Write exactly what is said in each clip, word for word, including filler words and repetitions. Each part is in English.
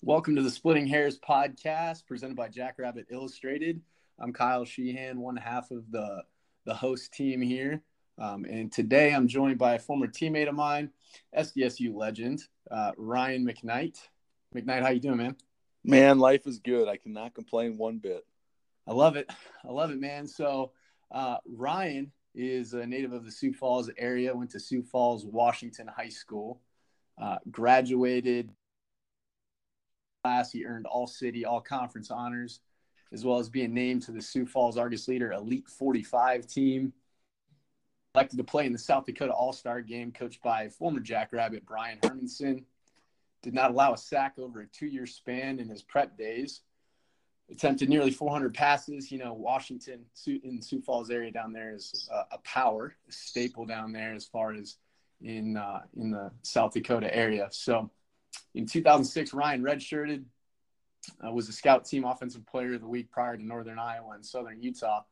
Welcome to the Splitting Hairs podcast presented by Jackrabbit Illustrated. I'm Kyle Sheehan, one half of the, the host team here. Um, and today I'm joined by a former teammate of mine, S D S U legend, uh, Ryan McKnight. McKnight, how you doing, man? Man, life is good. I cannot complain one bit. I love it. I love it, man. So uh, Ryan is a native of the Sioux Falls area, went to Sioux Falls Washington High School, uh, graduated class. He earned All-City, All-Conference honors, as well as being named to the Sioux Falls Argus Leader Elite forty-five team. Elected to play in the South Dakota All-Star Game, coached by former Jackrabbit Brian Hermanson. Did not allow a sack over a two-year span in his prep days. Attempted nearly four hundred passes. You know, Washington, in the Sioux Falls area down there is a power, a staple down there as far as in uh, in the South Dakota area. So in two thousand six, Ryan redshirted, uh, was a scout team offensive player of the week prior to Northern Iowa and Southern Utah,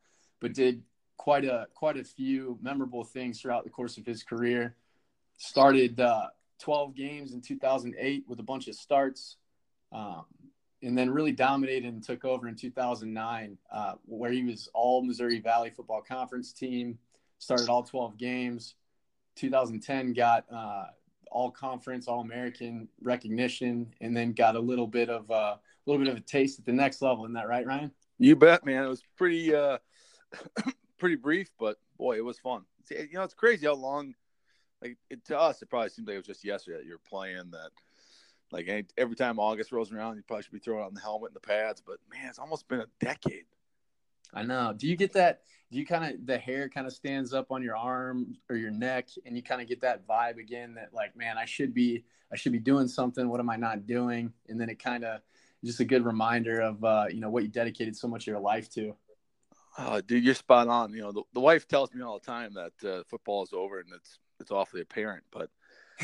but did quite a quite a few memorable things throughout the course of his career. Started uh, twelve games in two thousand eight with a bunch of starts, um, and then really dominated and took over in two thousand nine, uh, where he was all Missouri Valley Football Conference team, started all twelve games. two thousand ten got uh, all-conference, all-American recognition, and then got a little bit of a uh, little bit of a taste at the next level. Isn't that right, Ryan? You bet, man. It was pretty uh... – pretty brief, but boy, it was fun. You know, it's crazy how long, like it, to us, it probably seemed like it was just yesterday that you were playing that, like any, every time August rolls around, you probably should be throwing on the helmet and the pads, but man, it's almost been a decade. I know. Do you get that, do you kind of, the hair kind of stands up on your arm or your neck and you kind of get that vibe again that like, man, I should be, I should be doing something. What am I not doing? And then it kind of just a good reminder of, uh, you know, what you dedicated so much of your life to. Oh, dude, you're spot on. You know, the, the wife tells me all the time that uh, football is over, and it's it's awfully apparent. But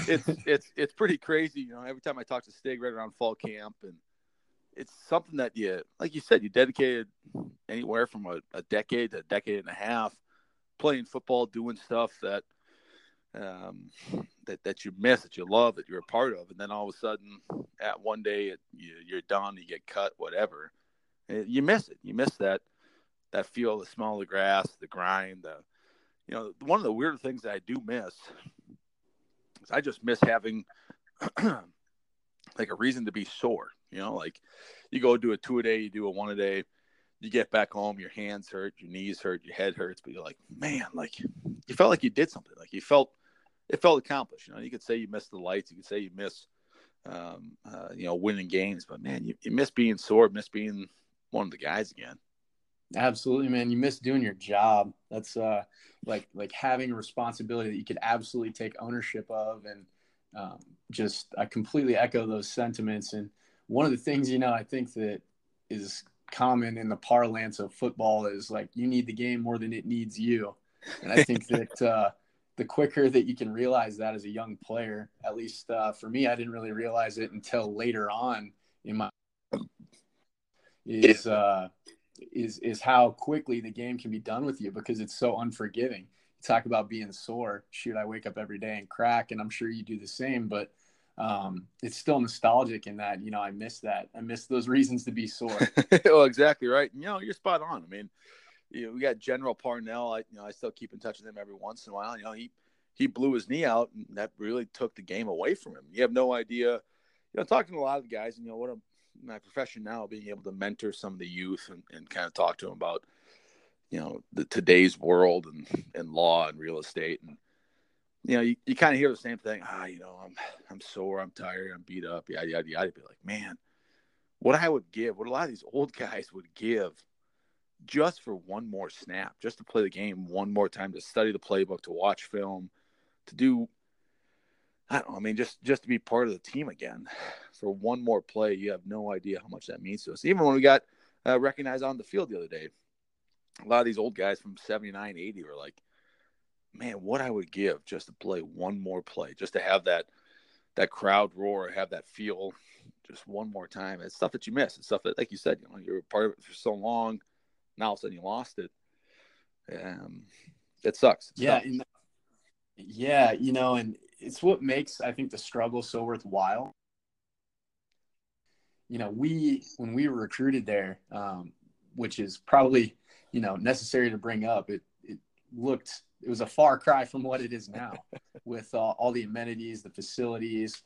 it's it's it's pretty crazy. You know, every time I talk to Stig right around fall camp, and it's something that you, like you said, you dedicated anywhere from a, a decade to a decade and a half playing football, doing stuff that um that, that you miss, that you love, that you're a part of, and then all of a sudden, at one day, it, you, you're done, you get cut, whatever, and you miss it. You miss that. That feel, the smell of the grass, the grind, the, you know, one of the weirder things that I do miss is I just miss having like a reason to be sore. You know, like you go do a two a day, you do a one a day, you get back home, your hands hurt, your knees hurt, your head hurts, but you're like, man, like you felt like you did something, like you felt, it felt accomplished. You know, you could say you missed the lights, you could say you miss, um, uh, you know, winning games, but man, you, you miss being sore, miss being one of the guys again. Absolutely, man. You miss doing your job. That's uh, like like having a responsibility that you could absolutely take ownership of, and um, just I completely echo those sentiments. And one of the things, you know, I think that is common in the parlance of football is like you need the game more than it needs you. And I think that uh, the quicker that you can realize that as a young player, at least uh, for me, I didn't really realize it until later on in my is. Uh, is is how quickly the game can be done with you because it's so unforgiving. You talk about being sore. Shoot, I wake up every day and crack, and I'm sure you do the same, but um, it's still nostalgic in that, you know, I miss that. I miss those reasons to be sore. Well, exactly right. You know, you're spot on. I mean, you know, we got General Parnell. I, you know, I still keep in touch with him every once in a while. You know, he, he blew his knee out, and that really took the game away from him. You have no idea. You know, talking to a lot of the guys, and you know, what a my profession now, being able to mentor some of the youth and, and kind of talk to them about, you know, the today's world and, and law and real estate. And, you know, you, you kind of hear the same thing. Ah, you know, I'm, I'm sore. I'm tired. I'm beat up. Yada, yada, yada. Be like, man, what I would give, what a lot of these old guys would give just for one more snap, just to play the game one more time, to study the playbook, to watch film, to do, I don't know, I mean, just, just to be part of the team again for one more play, you have no idea how much that means to us. Even when we got uh, recognized on the field the other day, a lot of these old guys from seventy-nine, eighty were like, man, what I would give just to play one more play, just to have that that crowd roar, have that feel just one more time. It's stuff that you miss. It's stuff that, like you said, you know, you were part of it for so long. Now all of a sudden you lost it. Um, it sucks. It's yeah. And, yeah. You know, and it's what makes, I think, the struggle so worthwhile. You know, we, when we were recruited there, um, which is probably, you know, necessary to bring up, it, it looked, it was a far cry from what it is now with uh, all the amenities, the facilities,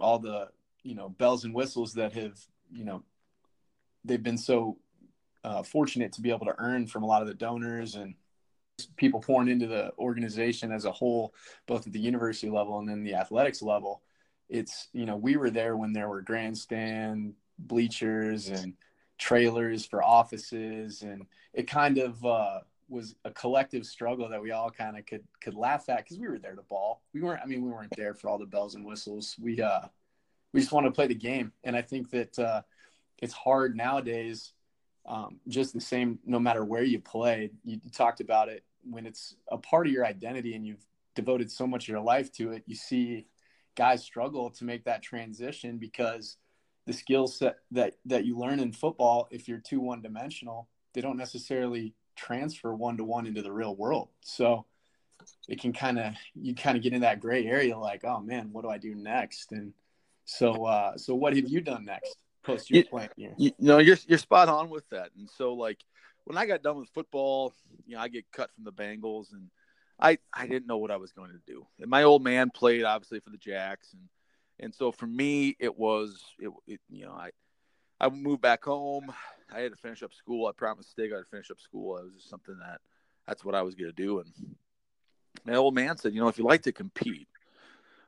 all the, you know, bells and whistles that have, you know, they've been so uh, fortunate to be able to earn from a lot of the donors and people pouring into the organization as a whole, both at the university level and then the athletics level. It's, you know, we were there when there were grandstand bleachers and trailers for offices, and it kind of uh, was a collective struggle that we all kind of could could laugh at because we were there to ball. We weren't, I mean, we weren't there for all the bells and whistles. We uh, we just wanted to play the game, and I think that uh, it's hard nowadays. Um, just the same, no matter where you play. You talked about it, when it's a part of your identity and you've devoted so much of your life to it, you see guys struggle to make that transition because the skill set that, that you learn in football, if you're too one-dimensional, they don't necessarily transfer one-to-one into the real world. So it can kind of, you kind of get in that gray area like, oh man, what do I do next? And so, uh, so what have you done next? Post your plan. Yeah. You know, you're you're spot on with that. And so, like, when I got done with football, you know, I get cut from the Bengals, and I I didn't know what I was going to do. And my old man played obviously for the Jacks, and and so for me it was it, it you know I I moved back home. I had to finish up school. I promised Stig I'd finish up school. It was just something that that's what I was going to do. And my old man said, you know, if you like to compete,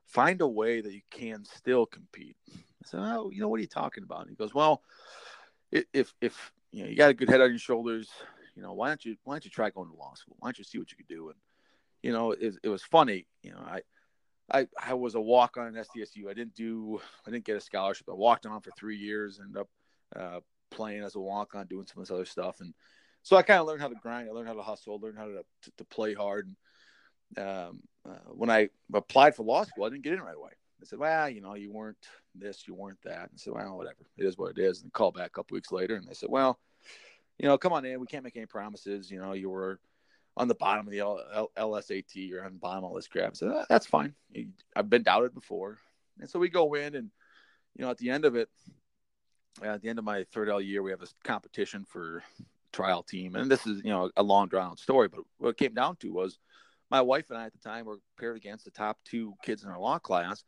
find a way that you can still compete. I said, oh, you know, what are you talking about? And he goes, well, if, if, you know, you got a good head on your shoulders, you know, why don't you, why don't you try going to law school? Why don't you see what you could do? And, you know, it, it was funny. You know, I, I, I was a walk on at S D S U. I didn't do, I didn't get a scholarship. I walked on for three years, ended up uh, playing as a walk on, doing some of this other stuff. And so I kind of learned how to grind. I learned how to hustle, learned how to, to, to play hard. And um, uh, when I applied for law school, I didn't get in right away. I said, well, you know, you weren't this, you weren't that. And I said, well, whatever. It is what it is. And call back a couple weeks later. And they said, well, you know, come on in. We can't make any promises. You know, you were on the bottom of the L S A T. You're on the bottom of all this crap. I said, ah, that's fine. I've been doubted before. And so we go in and, you know, at the end of it, at the end of my third L year, we have this competition for trial team. And this is, you know, a long drawn story. But what it came down to was my wife and I at the time were paired against the top two kids in our law class.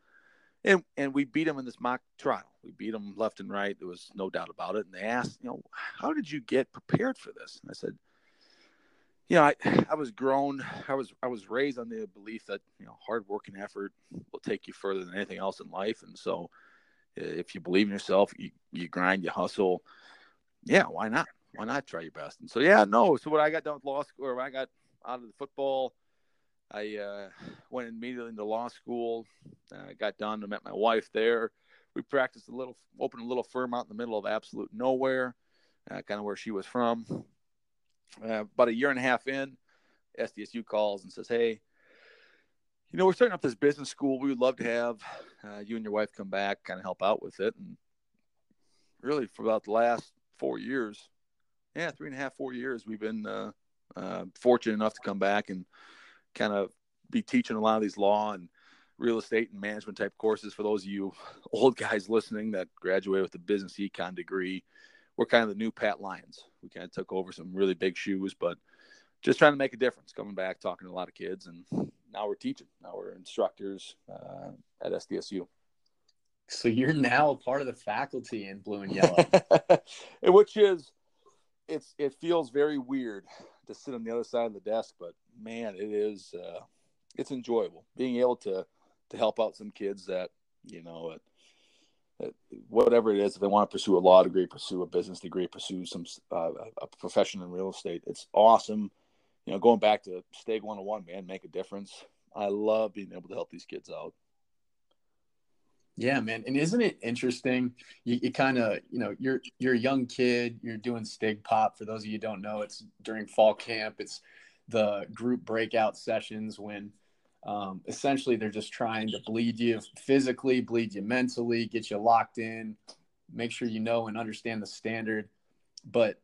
And and we beat them in this mock trial. We beat them left and right. There was no doubt about it. And they asked, you know, how did you get prepared for this? And I said, you know, I, I was grown. I was I was raised on the belief that, you know, hard work and effort will take you further than anything else in life. And so if you believe in yourself, you, you grind, you hustle. Yeah, why not? Why not try your best? And so, yeah, no. So when I got done with law school, or when I got out of the football, I uh, went immediately into law school. I uh, got done and met my wife there. We practiced a little, opened a little firm out in the middle of absolute nowhere, uh, kind of where she was from. Uh, about a year and a half in, S D S U calls and says, hey, you know, we're starting up this business school. We would love to have uh, you and your wife come back, kind of help out with it. And really for about the last four years, yeah, three and a half, four years, we've been uh, uh, fortunate enough to come back and kind of be teaching a lot of these law and real estate and management type courses. For those of you old guys listening that graduated with a business econ degree, we're kind of the new Pat Lyons. We kind of took over some really big shoes, but just trying to make a difference, coming back, talking to a lot of kids. And now we're teaching, now we're instructors uh, at S D S U. So you're now a part of the faculty in blue and yellow, which is, it's, it feels very weird to sit on the other side of the desk, but man, it is, uh, it's enjoyable being able to, to help out some kids that, you know, uh, uh, whatever it is, if they want to pursue a law degree, pursue a business degree, pursue some, uh, a profession in real estate. It's awesome. You know, going back to Stig one oh one, man, make a difference. I love being able to help these kids out. Yeah, man. And isn't it interesting? You, you kind of, you know, you're, you're a young kid, you're doing Stig Pop. For those of you who don't know, it's during fall camp. It's the group breakout sessions when um, essentially they're just trying to bleed you physically, bleed you mentally, get you locked in, make sure you know and understand the standard. But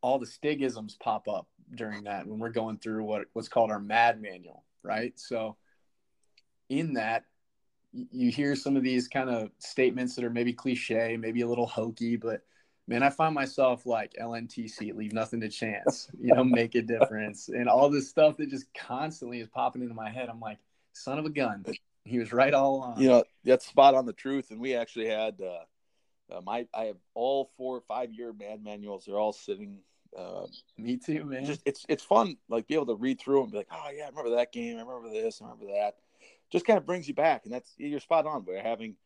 all the Stigisms pop up during that when we're going through what what's called our MAD manual, right? So in that, you hear some of these kind of statements that are maybe cliche, maybe a little hokey, but man, I find myself like L N T C, leave nothing to chance, you know, make a difference. And all this stuff that just constantly is popping into my head. I'm like, son of a gun. He was right all along. You know, that's spot on the truth. And we actually had, uh, um, I, I have all four or five year MAD manuals. They're all sitting. Um, Me too, man. Just, it's, it's fun. Like be able to read through and be like, oh yeah, I remember that game. I remember this. I remember that. Just kind of brings you back, and that's you're spot on. We're having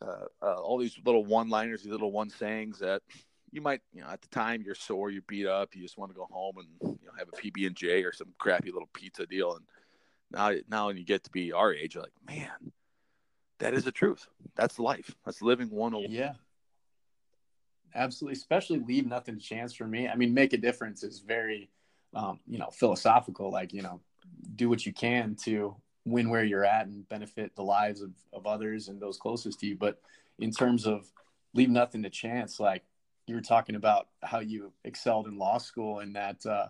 uh, uh, all these little one-liners, these little one sayings that you might, you know, at the time you're sore, you're beat up, you just want to go home and you know have a P B and J or some crappy little pizza deal. And now, now when you get to be our age, you're like, man, that is the truth. That's life. That's living one old. Yeah, absolutely. Especially leave nothing to chance for me. I mean, make a difference is very, um, you know, philosophical. Like you know, do what you can to win where you're at and benefit the lives of, of others and those closest to you. But in terms of leave nothing to chance, like you were talking about how you excelled in law school and that uh,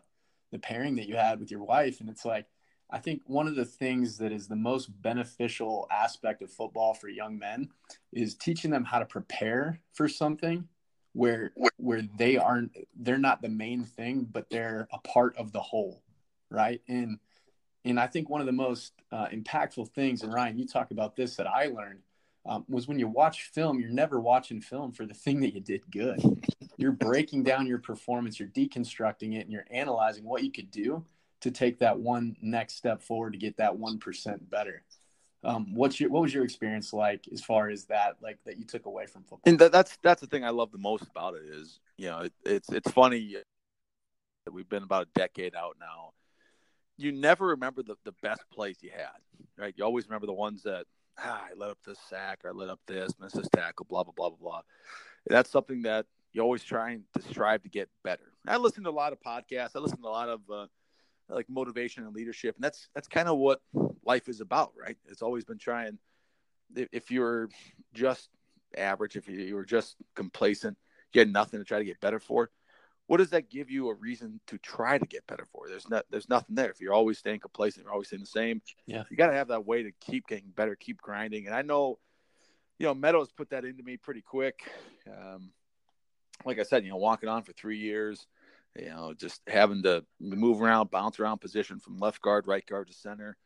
the pairing that you had with your wife. And it's like, I think one of the things that is the most beneficial aspect of football for young men is teaching them how to prepare for something where, where they aren't, they're not the main thing, but they're a part of the whole. Right. And, And I think one of the most uh, impactful things, and Ryan, you talk about this, that I learned um, was when you watch film, you're never watching film for the thing that you did good. You're breaking down your performance, you're deconstructing it, and you're analyzing what you could do to take that one next step forward to get that one percent better. Um, what's your, what was your experience like as far as that, like that you took away from football? And that, that's that's the thing I love the most about it is, you know, it, it's it's funny that we've been about a decade out now. You never remember the, the best plays you had, right? You always remember the ones that, ah, I let up this sack, or I let up this, missed this tackle, blah, blah, blah, blah, blah. That's something that you're always trying to strive to get better. I listen to a lot of podcasts. I listen to a lot of uh, like motivation and leadership, and that's that's kind of what life is about, right? It's always been trying. If you're just average, if you were just complacent, you had nothing to try to get better for, what does that give you a reason to try to get better for? There's not, there's nothing there. If you're always staying complacent, you're always staying the same. Yeah. You got to have that way to keep getting better, keep grinding. And I know, you know, Meadows put that into me pretty quick. Um, like I said, you know, walking on for three years, you know, just having to move around, bounce around position from left guard, right guard to center.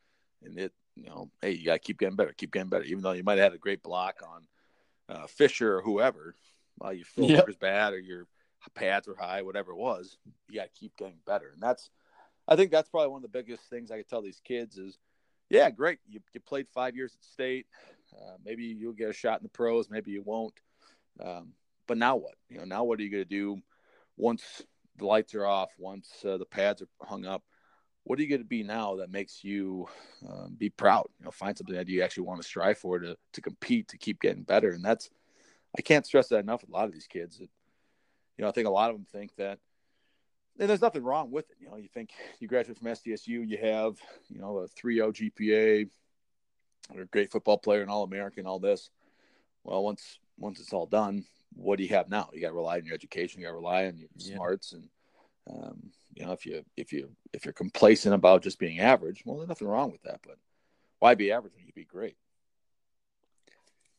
And it, you know, hey, you got to keep getting better, keep getting better, even though you might've had a great block on uh, Fisher or whoever, while your footwork is bad or you're, pads were high, whatever it was, you got to keep getting better. And that's, I think that's probably one of the biggest things I could tell these kids is, yeah, great. You, you played five years at state. Uh, maybe you'll get a shot in the pros. Maybe you won't. Um, but now what? You know, now what are you going to do once the lights are off, once uh, the pads are hung up? What are you going to be now that makes you uh, be proud? You know, find something that you actually want to strive for to, to compete, to keep getting better. And that's, I can't stress that enough with a lot of these kids. It, You know, I think a lot of them think that, and there's nothing wrong with it. You know, you think you graduate from S D S U, you have, you know, a three point oh G P A, you're a great football player and All-American, all this. Well, once once it's all done, what do you have now? You got to rely on your education. You got to rely on your yeah. smarts. And, um, you know, if, you, if, you, if you're complacent about just being average, well, there's nothing wrong with that. But why be average when you be great?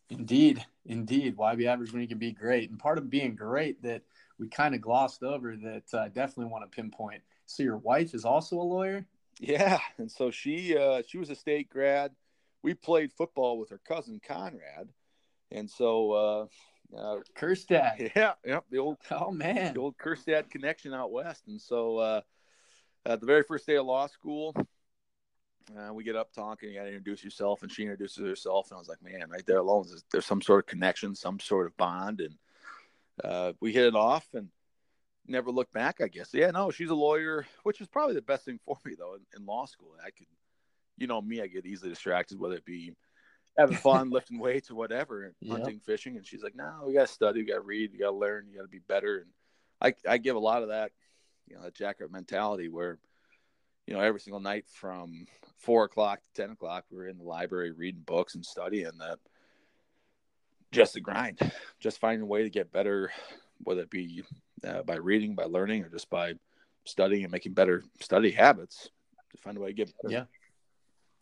Indeed. Indeed. Why be average when you can be great? And part of being great that – we kind of glossed over that I uh, definitely want to pinpoint. So your wife is also a lawyer? Yeah. And so she uh, she was a state grad. We played football with her cousin, Conrad. And so uh, – uh, Kerstad. Yeah. yeah the old, oh, man. The old Kerstad connection out west. And so uh, uh, the very first day of law school, uh, we get up talking. You got to introduce yourself. And she introduces herself. And I was like, man, right there alone, there's some sort of connection, some sort of bond. And Uh, we hit it off and never looked back, I guess. Yeah, no, she's a lawyer, which is probably the best thing for me, though, in, in law school. I could, you know me, I get easily distracted, whether it be having fun, lifting weights or whatever, and yep. hunting, fishing. And she's like, no, we got to study, we got to read, we got to learn, you got to be better. And I, I give a lot of that, you know, that Jackrabbit mentality where, you know, every single night from four o'clock to ten o'clock, we were in the library reading books and studying that. Just the grind, just finding a way to get better, whether it be uh, by reading, by learning, or just by studying and making better study habits to find a way to get better. Yeah.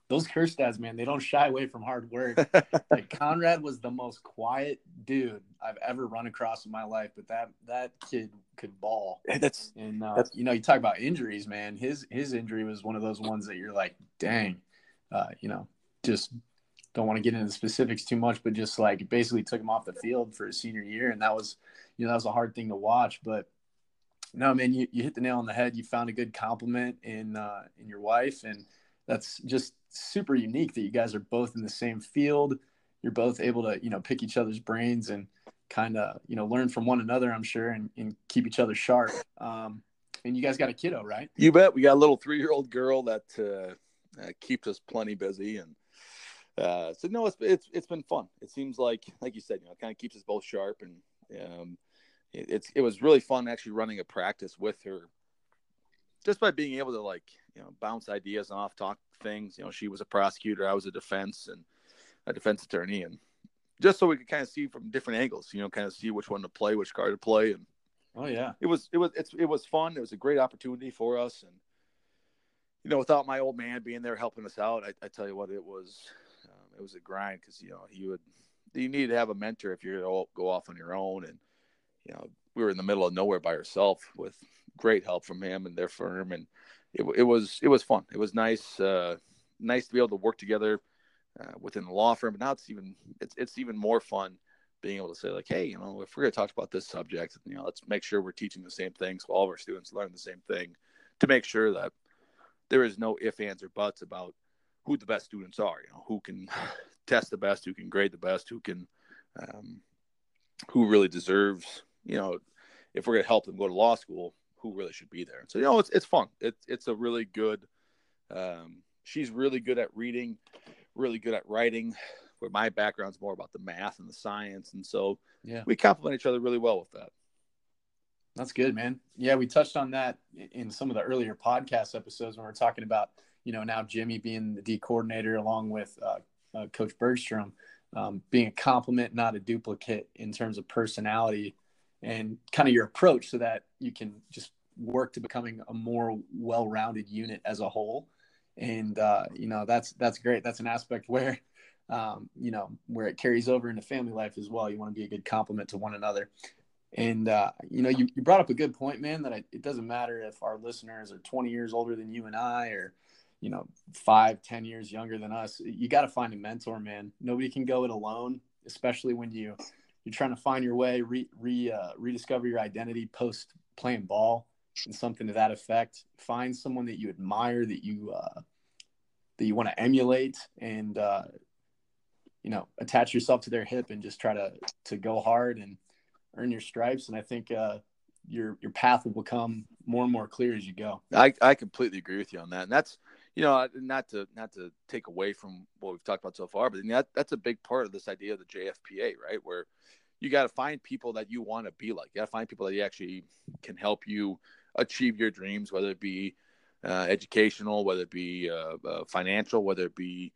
Those curse dads, man, they don't shy away from hard work. Like Conrad was the most quiet dude I've ever run across in my life, but that that kid could ball. That's and uh, that's, you know, you talk about injuries, man. His his injury was one of those ones that you're like, dang, uh, you know, just don't want to get into the specifics too much, but just like basically took him off the field for his senior year, and that was, you know, that was a hard thing to watch. But no, man, you, you hit the nail on the head. You found a good compliment in uh, in your wife, and that's just super unique that you guys are both in the same field. You're both able to, you know, pick each other's brains and kind of, you know, learn from one another, I'm sure, and, and keep each other sharp. Um, and you guys got a kiddo, right? You bet. We got a little three-year-old girl that uh, uh, keeps us plenty busy. And uh, so, no, it's, it's it's been fun. It seems like, like you said, you know, it kind of keeps us both sharp. And um, it, it's it was really fun actually running a practice with her, just by being able to, like, you know, bounce ideas off, talk things. You know, she was a prosecutor, I was a defense and a defense attorney, and just so we could kind of see from different angles, you know, kind of see which one to play, which card to play. And oh yeah, it was, it was, it's, it was fun. It was a great opportunity for us. And, you know, without my old man being there helping us out, I, I tell you what, it was, um, it was a grind. Cause you know, he would, you need to have a mentor if you're going to go off on your own. And, you know, we were in the middle of nowhere by ourselves with great help from him and their firm. And it, it was, it was fun. It was nice. Uh, nice to be able to work together uh, within the law firm. But now it's even, it's, it's even more fun being able to say, like, hey, you know, if we're going to talk about this subject, you know, let's make sure we're teaching the same thing. So all of our students learn the same thing to make sure that there is no ifs, ands, or buts about who the best students are, you know, who can test the best, who can grade the best, who can, um, who really deserves, you know, if we're going to help them go to law school, who really should be there. So, you know, it's, it's fun. It's, it's a really good, um, she's really good at reading, really good at writing, where my background's more about the math and the science. And so yeah, we complement each other really well with that. That's good, man. Yeah. We touched on that in some of the earlier podcast episodes when we we're talking about, you know, now Jimmy being the D coordinator along with uh, uh, Coach Bergstrom, um, being a complement, not a duplicate in terms of personality and kind of your approach, so that you can just work to becoming a more well-rounded unit as a whole. And, uh, you know, that's, that's great. That's an aspect where, um, you know, where it carries over into family life as well. You want to be a good complement to one another. And, uh, you know, you, you brought up a good point, man, that I, it doesn't matter if our listeners are twenty years older than you and I, or, you know, five, ten years younger than us. You got to find a mentor, man. Nobody can go it alone, especially when you, You're trying to find your way, re, re, uh, rediscover your identity post playing ball, and something to that effect. Find someone that you admire, that you uh, that you want to emulate, and uh, you know, attach yourself to their hip and just try to to go hard and earn your stripes. And I think uh, your your path will become more and more clear as you go. I, I completely agree with you on that, and that's, you know, not to not to take away from what we've talked about so far, but that, that's a big part of this idea of the J F P A, right? Where you got to find people that you want to be like. You got to find people that actually can help you achieve your dreams, whether it be uh, educational, whether it be uh, uh, financial, whether it be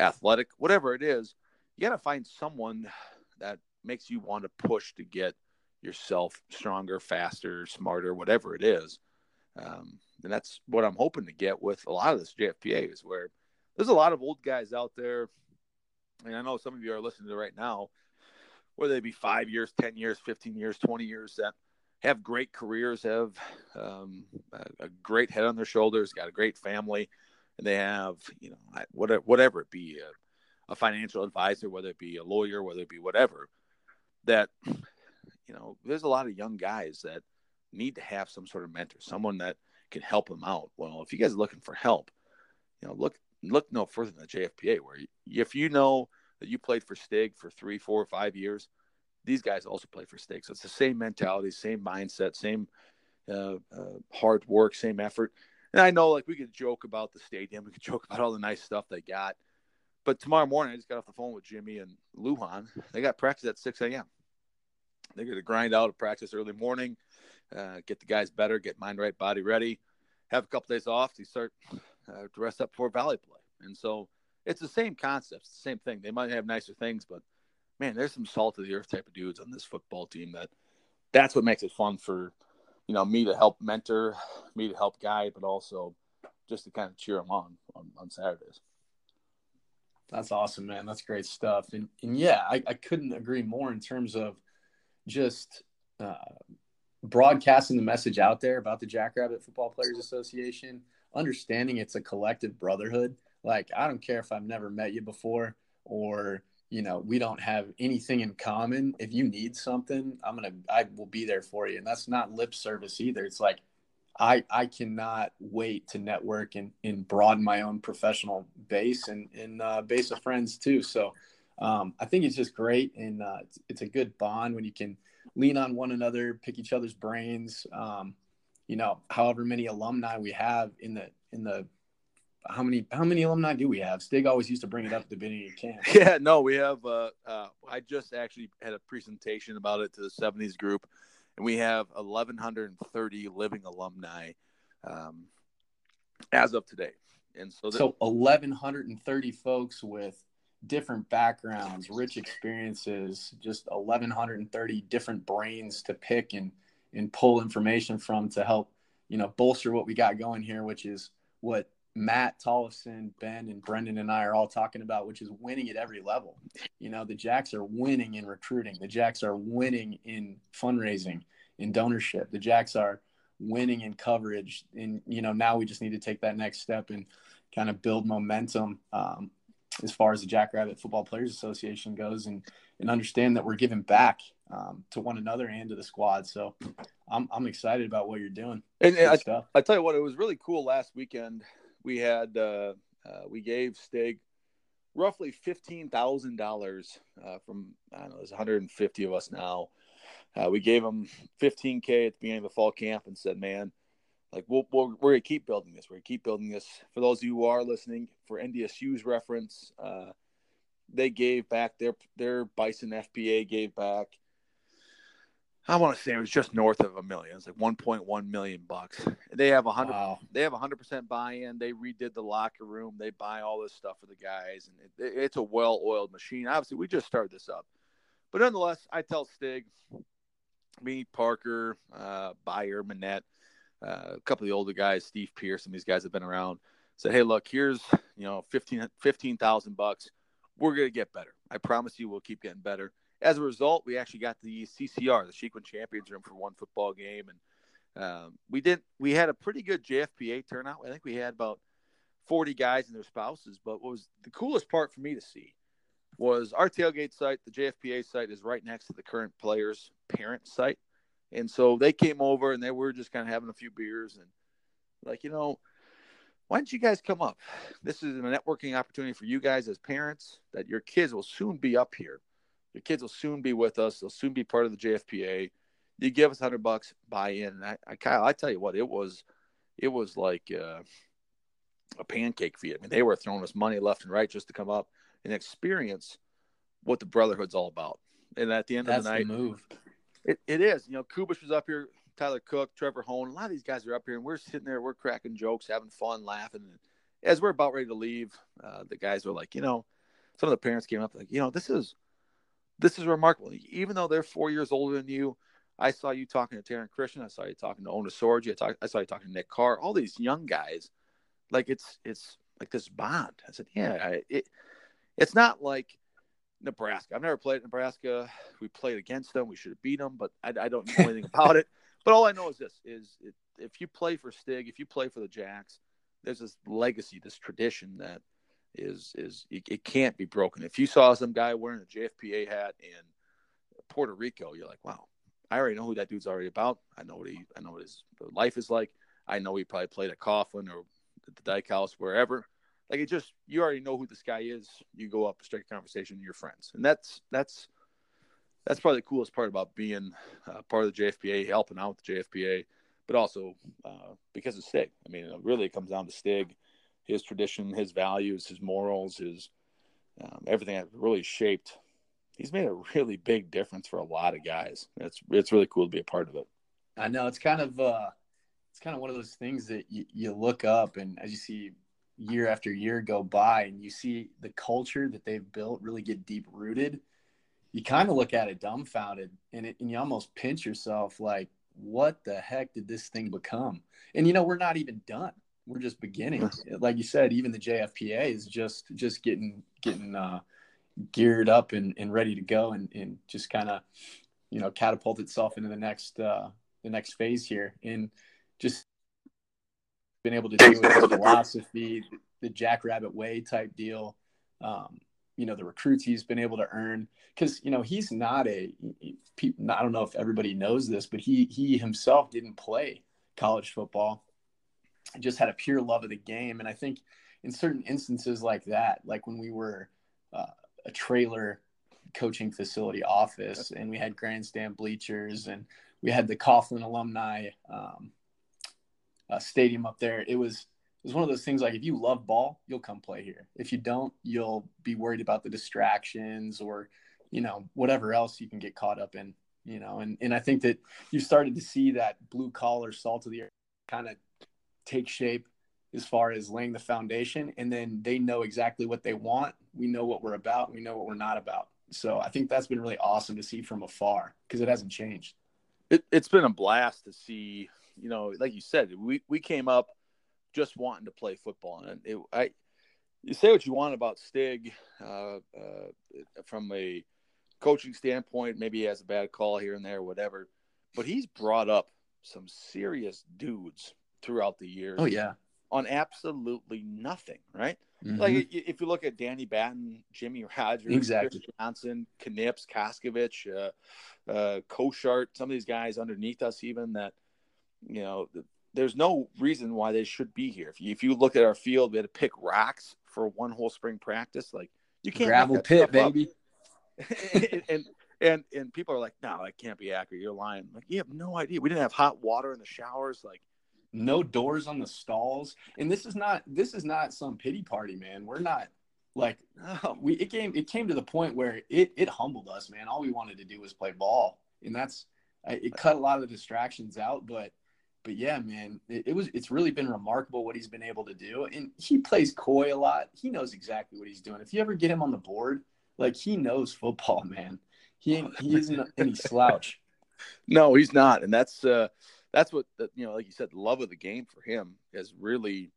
athletic, whatever it is. You got to find someone that makes you want to push to get yourself stronger, faster, smarter, whatever it is. Um, and that's what I'm hoping to get with a lot of this J F P A, is where there's a lot of old guys out there. And I know some of you are listening to right now, whether they be five years, ten years, fifteen years, twenty years, that have great careers, have um, a, a great head on their shoulders, got a great family, and they have, you know, whatever, whatever it be, a, a financial advisor, whether it be a lawyer, whether it be whatever, that, you know, there's a lot of young guys that need to have some sort of mentor, someone that can help them out. Well, if you guys are looking for help, you know, look, look no further than the J F P A, where you, if you know that you played for Stig for three, four, five years, these guys also play for Stig. So it's the same mentality, same mindset, same uh, uh, hard work, same effort. And I know, like, we could joke about the stadium, we could joke about all the nice stuff they got, but tomorrow morning I just got off the phone with Jimmy and Lujan. They got practice at six a.m. They're going to grind out a practice early morning, uh, get the guys better, get mind right, body ready, have a couple days off to start uh, to rest up for Valley play. And so it's the same concepts, the same thing. They might have nicer things, but, man, there's some salt of the earth type of dudes on this football team that that's what makes it fun for you know, me to help mentor, me to help guide, but also just to kind of cheer them on on, on Saturdays. That's awesome, man. That's great stuff. And, and yeah, I, I couldn't agree more in terms of just uh, broadcasting the message out there about the Jackrabbit Football Players Association, understanding it's a collective brotherhood. Like, I don't care if I've never met you before or, you know, we don't have anything in common. If you need something, I'm going to, I will be there for you. And that's not lip service either. It's like, I, I cannot wait to network and, and broaden my own professional base and, and uh, base of friends too. So um, I think it's just great. And uh, it's, it's a good bond when you can lean on one another, pick each other's brains. Um, you know, however many alumni we have in the, in the, how many, how many alumni do we have? Stig always used to bring it up at the beginning of camp. Yeah, no, we have, uh, uh, I just actually had a presentation about it to the seventies group. And we have eleven thirty living alumni um, as of today. And so, that- so eleven thirty folks with different backgrounds, rich experiences, just eleven thirty different brains to pick and, and pull information from to help, you know, bolster what we got going here, which is what Matt, Tollefson, Ben, and Brendan and I are all talking about, which is winning at every level. You know, the Jacks are winning in recruiting. The Jacks are winning in fundraising, in donorship. The Jacks are winning in coverage. And, you know, now we just need to take that next step and kind of build momentum um, as far as the Jackrabbit Football Players Association goes and, and understand that we're giving back um, to one another and to the squad. So I'm, I'm excited about what you're doing. And, and I, I tell you what, it was really cool last weekend. We had uh, uh, we gave Stig roughly fifteen thousand uh, dollars from I don't know, there's one hundred fifty of us now. Uh, we gave him fifteen K at the beginning of the fall camp and said, "Man, like we'll, we'll, we're gonna keep building this. We're gonna keep building this." For those of you who are listening, for N D S U's reference, uh, they gave back their their Bison F P A gave back. I want to say it was just north of a million. It's like one point one million bucks. They have a hundred. Wow. They have a hundred percent buy-in. They redid the locker room. They buy all this stuff for the guys, and it, it's a well-oiled machine. Obviously, we just started this up, but nonetheless, I tell Stig, me, Parker, uh, Buyer, Manette, uh, a couple of the older guys, Steve Pierce, and these guys have been around. Said, hey, look, here's you know fifteen fifteen thousand bucks. We're gonna get better. I promise you, we'll keep getting better. As a result, we actually got the C C R, the Shequin Champions Room, for one football game, and um, we did. We had a pretty good J F P A turnout. I think we had about forty guys and their spouses. But what was the coolest part for me to see was our tailgate site, the J F P A site, is right next to the current players' parent site, and so they came over and they were just kind of having a few beers and like, you know, why don't you guys come up? This is a networking opportunity for you guys as parents that your kids will soon be up here. Your kids will soon be with us. They'll soon be part of the J F P A. You give us hundred bucks, buy in. And I, I, Kyle, I tell you what, it was, it was like uh, a pancake feed. I mean, they were throwing us money left and right just to come up and experience what the brotherhood's all about. And at the end That's of the night, the move. It, it is. You know, Kubish was up here, Tyler Cook, Trevor Hone. A lot of these guys are up here, and we're sitting there, we're cracking jokes, having fun, laughing. And as we're about ready to leave, uh, the guys were like, you know, some of the parents came up like, you know, this is. This is remarkable. Even though they're four years older than you, I saw you talking to Taryn Christian. I saw you talking to Ona Sorgi. I, talk, I saw you talking to Nick Carr. All these young guys, like it's it's like this bond. I said, yeah, I, it. It's not like Nebraska. I've never played at Nebraska. We played against them. We should have beat them, but I, I don't know anything about it. But all I know is this: is it, if you play for Stig, if you play for the Jacks, there's this legacy, this tradition that. Is is it, it can't be broken. If you saw some guy wearing a J F P A hat in Puerto Rico, you're like, wow, I already know who that dude's already about. I know what he, I know what his life is like. I know he probably played at Coughlin or at the Dyke House, wherever. Like it just, you already know who this guy is. You go up, strike a conversation, you're friends, and that's that's that's probably the coolest part about being uh, part of the J F P A, helping out with the J F P A, but also uh, because of Stig. I mean, it really comes down to Stig. His tradition, his values, his morals, his um, everything that really shaped. He's made a really big difference for a lot of guys. It's it's really cool to be a part of it. I know it's kind of uh, it's kind of one of those things that you, you look up and as you see year after year go by, and you see the culture that they've built really get deep rooted. You kind of look at it dumbfounded, and it, and you almost pinch yourself like, what the heck did this thing become? And, you know, we're not even done. We're just beginning. Like you said, even the J F P A is just just getting getting uh, geared up and, and ready to go, and, and just kind of, you know, catapult itself into the next uh, the next phase here. And just been able to do with the philosophy, the Jackrabbit Way type deal, um, you know, the recruits he's been able to earn. Because, you know, he's not a – I don't know if everybody knows this, but he he himself didn't play college football. I just had a pure love of the game. And I think in certain instances like that, like when we were uh, a trailer coaching facility office and we had grandstand bleachers and we had the Coughlin alumni um, uh, stadium up there, it was it was one of those things like, if you love ball, you'll come play here. If you don't, you'll be worried about the distractions or, you know, whatever else you can get caught up in, you know. And, and I think that you've started to see that blue collar salt of the earth kind of take shape as far as laying the foundation, and then they know exactly what they want. We know what we're about, we know what we're not about. So I think that's been really awesome to see from afar, because it hasn't changed. It, it's been a blast to see, you know, like you said, we, we came up just wanting to play football. And it, I, you say what you want about Stig uh, uh, from a coaching standpoint, maybe he has a bad call here and there, whatever, but he's brought up some serious dudes throughout the years. Oh yeah. On absolutely nothing, right? Mm-hmm. Like if you look at Danny Batten, Jimmy Rogers, exactly. Chris Johnson, Knips, Koskovich, uh, uh, Koshart, some of these guys underneath us, even that, you know, there's no reason why they should be here. If you, if you look at our field, we had to pick rocks for one whole spring practice. Like you can't gravel pit, baby. and, and and and people are like, no, that can't be accurate. You're lying. Like you have no idea. We didn't have hot water in the showers. Like. No doors on the stalls. And this is not this is not some pity party, man. We're not like we it came it came to the point where it it humbled us, man. All we wanted to do was play ball, and that's it cut a lot of the distractions out. But but yeah, man, it, it was it's really been remarkable what he's been able to do. And he plays coy a lot. He knows exactly what he's doing. If you ever get him on the board, like he knows football, man. He ain't, he isn't any slouch. No, he's not, and that's. uh That's what, you know, like you said, the love of the game for him is really,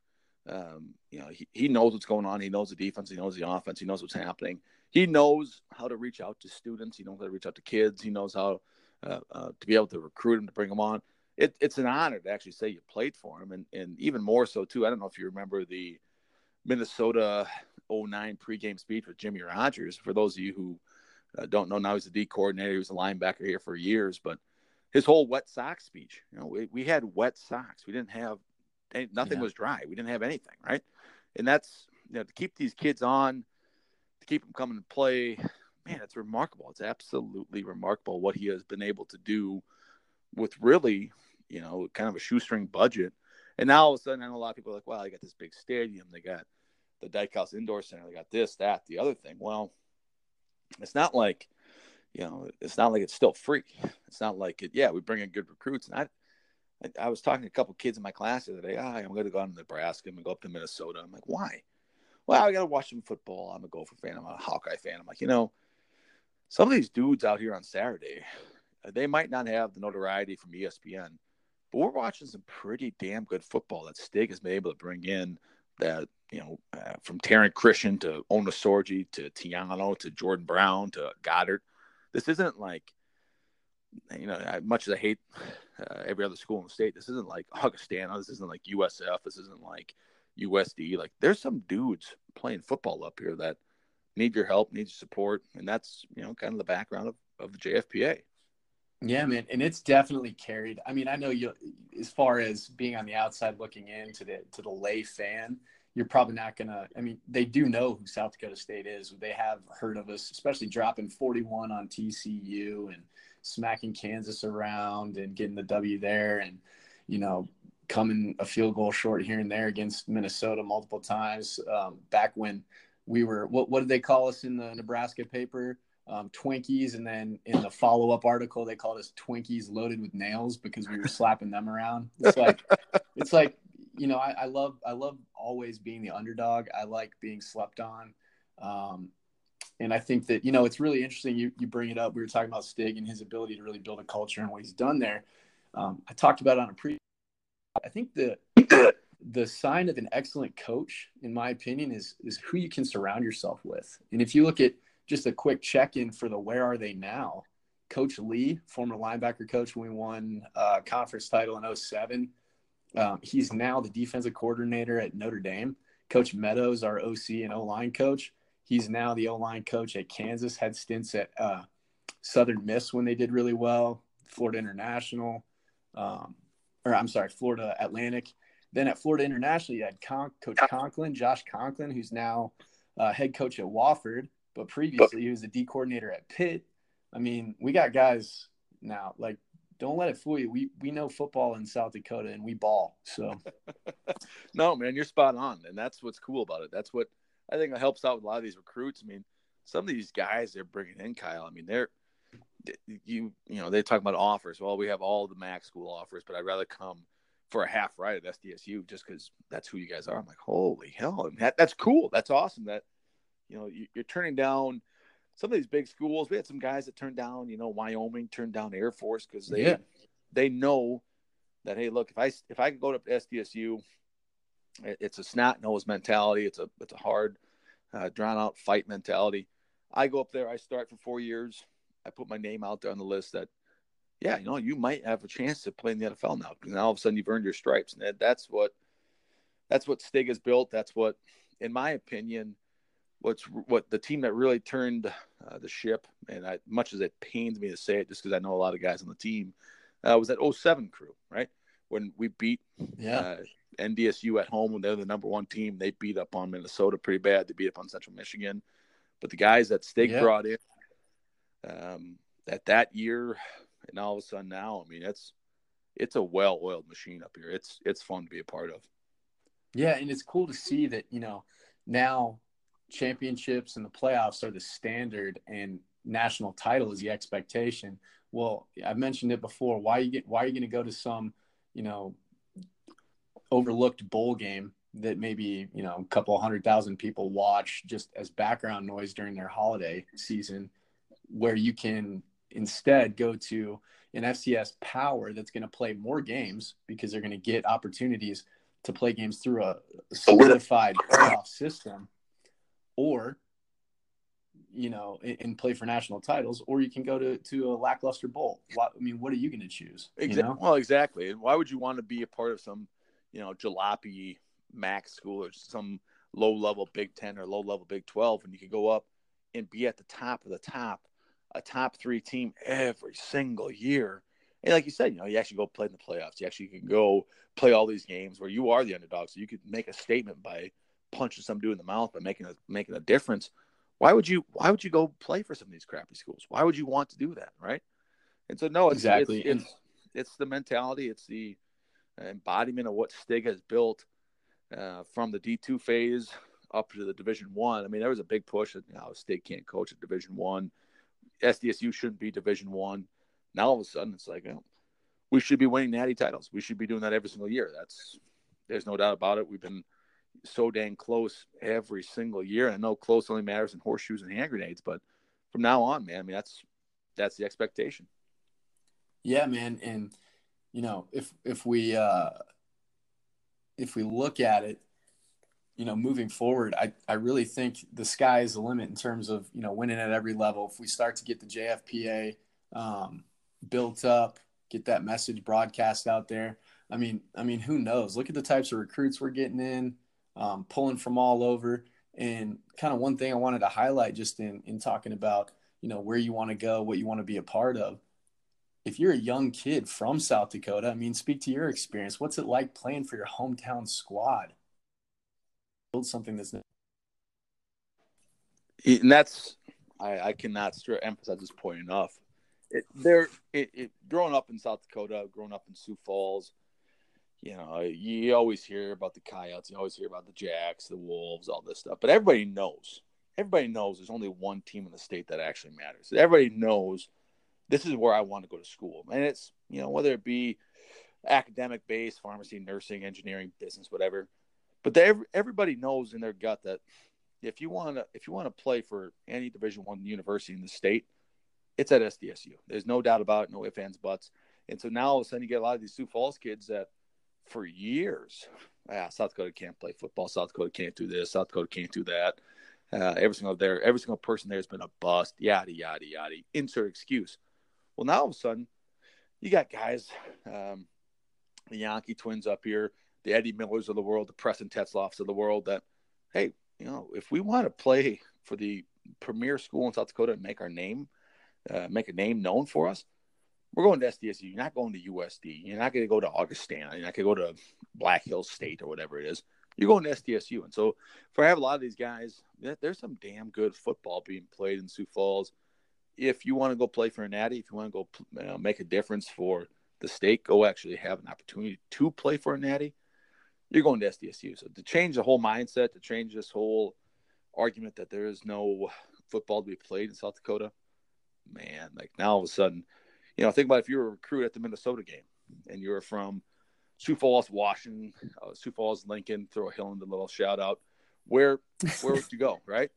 um, you know, he, he knows what's going on. He knows the defense. He knows the offense. He knows what's happening. He knows how to reach out to students. He knows how to reach out to kids. He knows how uh, uh, to be able to recruit him, to bring him on. It, it's an honor to actually say you played for him. And, and even more so, too, I don't know if you remember the Minnesota oh nine pregame speech with Jimmy Rogers. For those of you who uh, don't know, now he's the D coordinator. He was a linebacker here for years, but his whole wet sock speech, you know, we, we had wet socks. We didn't have – nothing yeah. was dry. We didn't have anything, right? And that's – you know, to keep these kids on, to keep them coming to play, man, it's remarkable. It's absolutely remarkable what he has been able to do with really, you know, kind of a shoestring budget. And now all of a sudden I know a lot of people are like, wow, they got this big stadium. They got the Dyke House Indoor Center. They got this, that, the other thing. Well, it's not like – you know, it's not like it's still free. It's not like it. Yeah, we bring in good recruits. And I, I, I was talking to a couple of kids in my class the other day. Ah, I'm going to go out to Nebraska. I'm going to go up to Minnesota. I'm like, why? Well, I got to watch some football. I'm a Gopher fan. I'm a Hawkeye fan. I'm like, you know, some of these dudes out here on Saturday, they might not have the notoriety from E S P N, but we're watching some pretty damn good football that Stig has been able to bring in. That, you know, uh, from Taryn Christian to Ona Sorgi to Tiano to Jordan Brown to Goddard. This isn't like, you know, I, much as I hate uh, every other school in the state, this isn't like Augustana. This isn't like U S F. This isn't like U S D. Like, there's some dudes playing football up here that need your help, need your support. And that's, you know, kind of the background of, of the J F P A. Yeah, man. And it's definitely carried. I mean, I know you, as far as being on the outside looking in to the, to the lay fan, you're probably not going to – I mean, they do know who South Dakota State is. They have heard of us, especially dropping forty-one on T C U and smacking Kansas around and getting the W there and, you know, coming a field goal short here and there against Minnesota multiple times. Um, back when we were – what what did they call us in the Nebraska paper? Um, Twinkies. And then in the follow-up article, they called us Twinkies loaded with nails because we were slapping them around. It's like – it's like – you know, I, I love I love always being the underdog. I like being slept on. Um, and I think that, you know, it's really interesting. You, you bring it up. We were talking about Stig and his ability to really build a culture and what he's done there. Um, I talked about on a pre. I think the the sign of an excellent coach, in my opinion, is is who you can surround yourself with. And if you look at just a quick check-in for the where are they now, Coach Lee, former linebacker coach when we won uh, conference title in oh seven, um, he's now the defensive coordinator at Notre Dame. Coach Meadows, our O C and O-line coach, he's now the O-line coach at Kansas, had stints at uh, Southern Miss when they did really well, Florida International, um, or I'm sorry, Florida Atlantic. Then at Florida International, you had Con- Coach Coughlin, Josh Coughlin, who's now uh, head coach at Wofford, but previously he was the D coordinator at Pitt. I mean, we got guys now. Like, don't let it fool you. We we know football in South Dakota, and we ball. So, no, man, you're spot on, and that's what's cool about it. That's what I think helps out with a lot of these recruits. I mean, some of these guys they're bringing in, Kyle. I mean, they're you you know they talk about offers. Well, we have all the MAC school offers, but I'd rather come for a half ride at S D S U just because that's who you guys are. I'm like, holy hell, and that, that's cool. That's awesome. That you know you, you're turning down. Some of these big schools, we had some guys that turned down, you know, Wyoming turned down Air Force because they yeah. they know that, hey, look, if I if I can go to S D S U, it's a snot nose mentality, it's a it's a hard, uh, drawn out fight mentality. I go up there, I start for four years, I put my name out there on the list that, yeah, you know, you might have a chance to play in the N F L now because now all of a sudden you've earned your stripes, and that, that's what that's what Stig has built. That's what, in my opinion. What's what the team that really turned uh, the ship, and I, much as it pains me to say it, just because I know a lot of guys on the team, uh, was that oh seven crew, right? When we beat yeah. uh, N D S U at home when they're the number one team, they beat up on Minnesota pretty bad. They beat up on Central Michigan, but the guys that Stig yeah. brought in um, at that year, and all of a sudden now, I mean, it's it's a well-oiled machine up here. It's it's fun to be a part of. Yeah, and it's cool to see that you know now. Championships and the playoffs are the standard and national title is the expectation. Well, I've mentioned it before. Why you get, why are you going to go to some, you know, overlooked bowl game that maybe, you know, a couple hundred thousand people watch just as background noise during their holiday season, where you can instead go to an F C S power that's going to play more games because they're going to get opportunities to play games through a solidified playoff system. Or, you know, and play for national titles, or you can go to, to a lackluster bowl. I mean, what are you going to choose? Exactly. You know? Well, exactly. And why would you want to be a part of some, you know, jalopy MAC school or some low-level Big Ten or low-level Big twelve when you could go up and be at the top of the top, a top three team every single year? And like you said, you know, you actually go play in the playoffs. You actually can go play all these games where you are the underdog, so you could make a statement by – punching some dude in the mouth by making a making a difference. Why would you why would you go play for some of these crappy schools? Why would you want to do that, right? And so no, it's exactly it's, it's, it's the mentality, it's the embodiment of what Stig has built uh, from the D two phase up to the Division One. I. I mean, there was a big push that you know, Stig can't coach at Division One. S D S U shouldn't be Division One. Now all of a sudden it's like, you know, we should be winning natty titles. We should be doing that every single year. That's there's no doubt about it. We've been so dang close every single year. And I know close only matters in horseshoes and hand grenades, but from now on, man, I mean, that's, that's the expectation. Yeah, man. And, you know, if, if we, uh, if we look at it, you know, moving forward, I, I really think the sky is the limit in terms of, you know, winning at every level. If we start to get the J F P A um, built up, get that message broadcast out there. I mean, I mean, who knows? Look at the types of recruits we're getting in. Um, pulling from all over. And kind of one thing I wanted to highlight just in, in talking about, you know, where you want to go, what you want to be a part of. If you're a young kid from South Dakota, I mean, speak to your experience. What's it like playing for your hometown squad? Build something that's. And that's, I, I cannot emphasize this point enough. It, there, it, it, growing up in South Dakota, growing up in Sioux Falls, you know, you always hear about the Coyotes, you always hear about the Jacks, the Wolves, all this stuff. But everybody knows, everybody knows there's only one team in the state that actually matters. Everybody knows this is where I want to go to school. And it's, you know, whether it be academic-based, pharmacy, nursing, engineering, business, whatever. But they, everybody knows in their gut that if you want to if you want to play for any Division One university in the state, it's at S D S U. There's no doubt about it, no ifs, ands, buts. And so now all of a sudden you get a lot of these Sioux Falls kids that for years, ah, South Dakota can't play football. South Dakota can't do this. South Dakota can't do that. Uh, every single there, every single person there has been a bust, yada, yada, yada, insert excuse. Well, now all of a sudden you got guys, um, the Yankee twins up here, the Eddie Millers of the world, the Preston Tetzloffs of the world that, hey, you know, if we want to play for the premier school in South Dakota and make our name, uh, make a name known for us, we're going to S D S U. You're not going to U S D. You're not going to go to Augustana. You're not going to go to Black Hills State or whatever it is. You're going to S D S U. And so for I have a lot of these guys, there's some damn good football being played in Sioux Falls. If you want to go play for a natty, if you want to go you know, make a difference for the state, go actually have an opportunity to play for a natty, you're going to S D S U. So to change the whole mindset, to change this whole argument that there is no football to be played in South Dakota, man, like now all of a sudden, you know, think about if you were a recruit at the Minnesota game and you were from Sioux Falls, Washington, uh, Sioux Falls, Lincoln, throw a hill in the little shout out, where where would you go, right?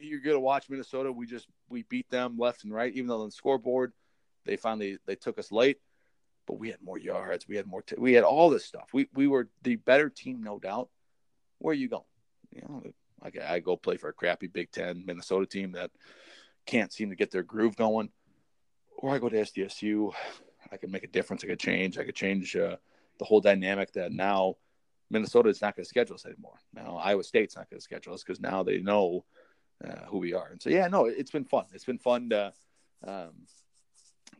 You're going to watch Minnesota. We just we beat them left and right, even though on the scoreboard they finally they took us late. But we had more yards. We had more. T- we had all this stuff. We we were the better team, no doubt. Where are you going? You know, like I go play for a crappy Big Ten Minnesota team that can't seem to get their groove going, or I go to S D S U. I can make a difference. I could change. I could change uh, the whole dynamic that now Minnesota is not going to schedule us anymore. Now Iowa State's not going to schedule us because now they know uh, who we are. And so yeah, no, it's been fun. It's been fun to um,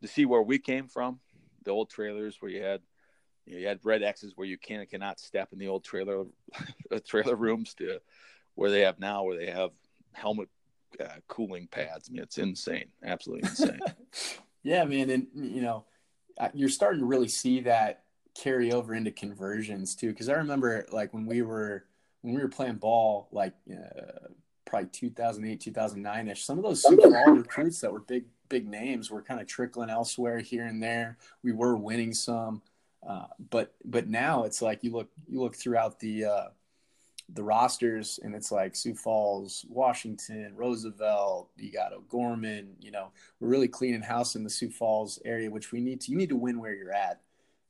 to see where we came from. The old trailers where you had you, know, you had red X's where you can and cannot step in the old trailer trailer rooms to where they have now, where they have helmet uh, cooling pads. I mean, it's insane, absolutely insane. Yeah, man, and you know, you're starting to really see that carry over into conversions too. Because I remember like when we were when we were playing ball, like uh, probably two thousand eight, two thousand nine ish. Some of those Super Bowl recruits that were big. big names were kind of trickling elsewhere here and there. We were winning some, uh, but, but now it's like, you look, you look throughout the, uh, the rosters and it's like Sioux Falls, Washington, Roosevelt, you got O'Gorman, you know, we're really cleaning house in the Sioux Falls area, which we need to, you need to win where you're at.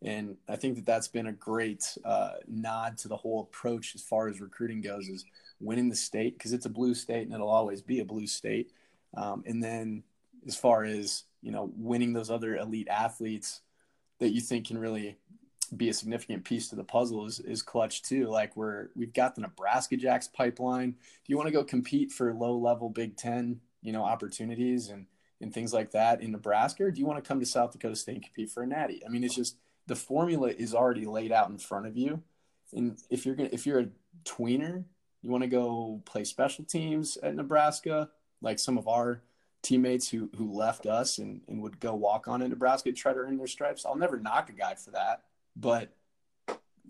And I think that that's been a great uh, nod to the whole approach as far as recruiting goes, is winning the state. 'Cause it's a blue state and it'll always be a blue state. Um, and then, as far as, you know, winning those other elite athletes that you think can really be a significant piece to the puzzle is, is clutch too. Like we're, we've got the Nebraska Jacks pipeline. Do you want to go compete for low level Big Ten, you know, opportunities and, and things like that in Nebraska? Or do you want to come to South Dakota State and compete for a natty? I mean, it's just, the formula is already laid out in front of you. And if you're going to, if you're a tweener, you want to go play special teams at Nebraska, like some of our teammates who who left us and, and would go walk on in Nebraska to try to earn their stripes. I'll never knock a guy for that, but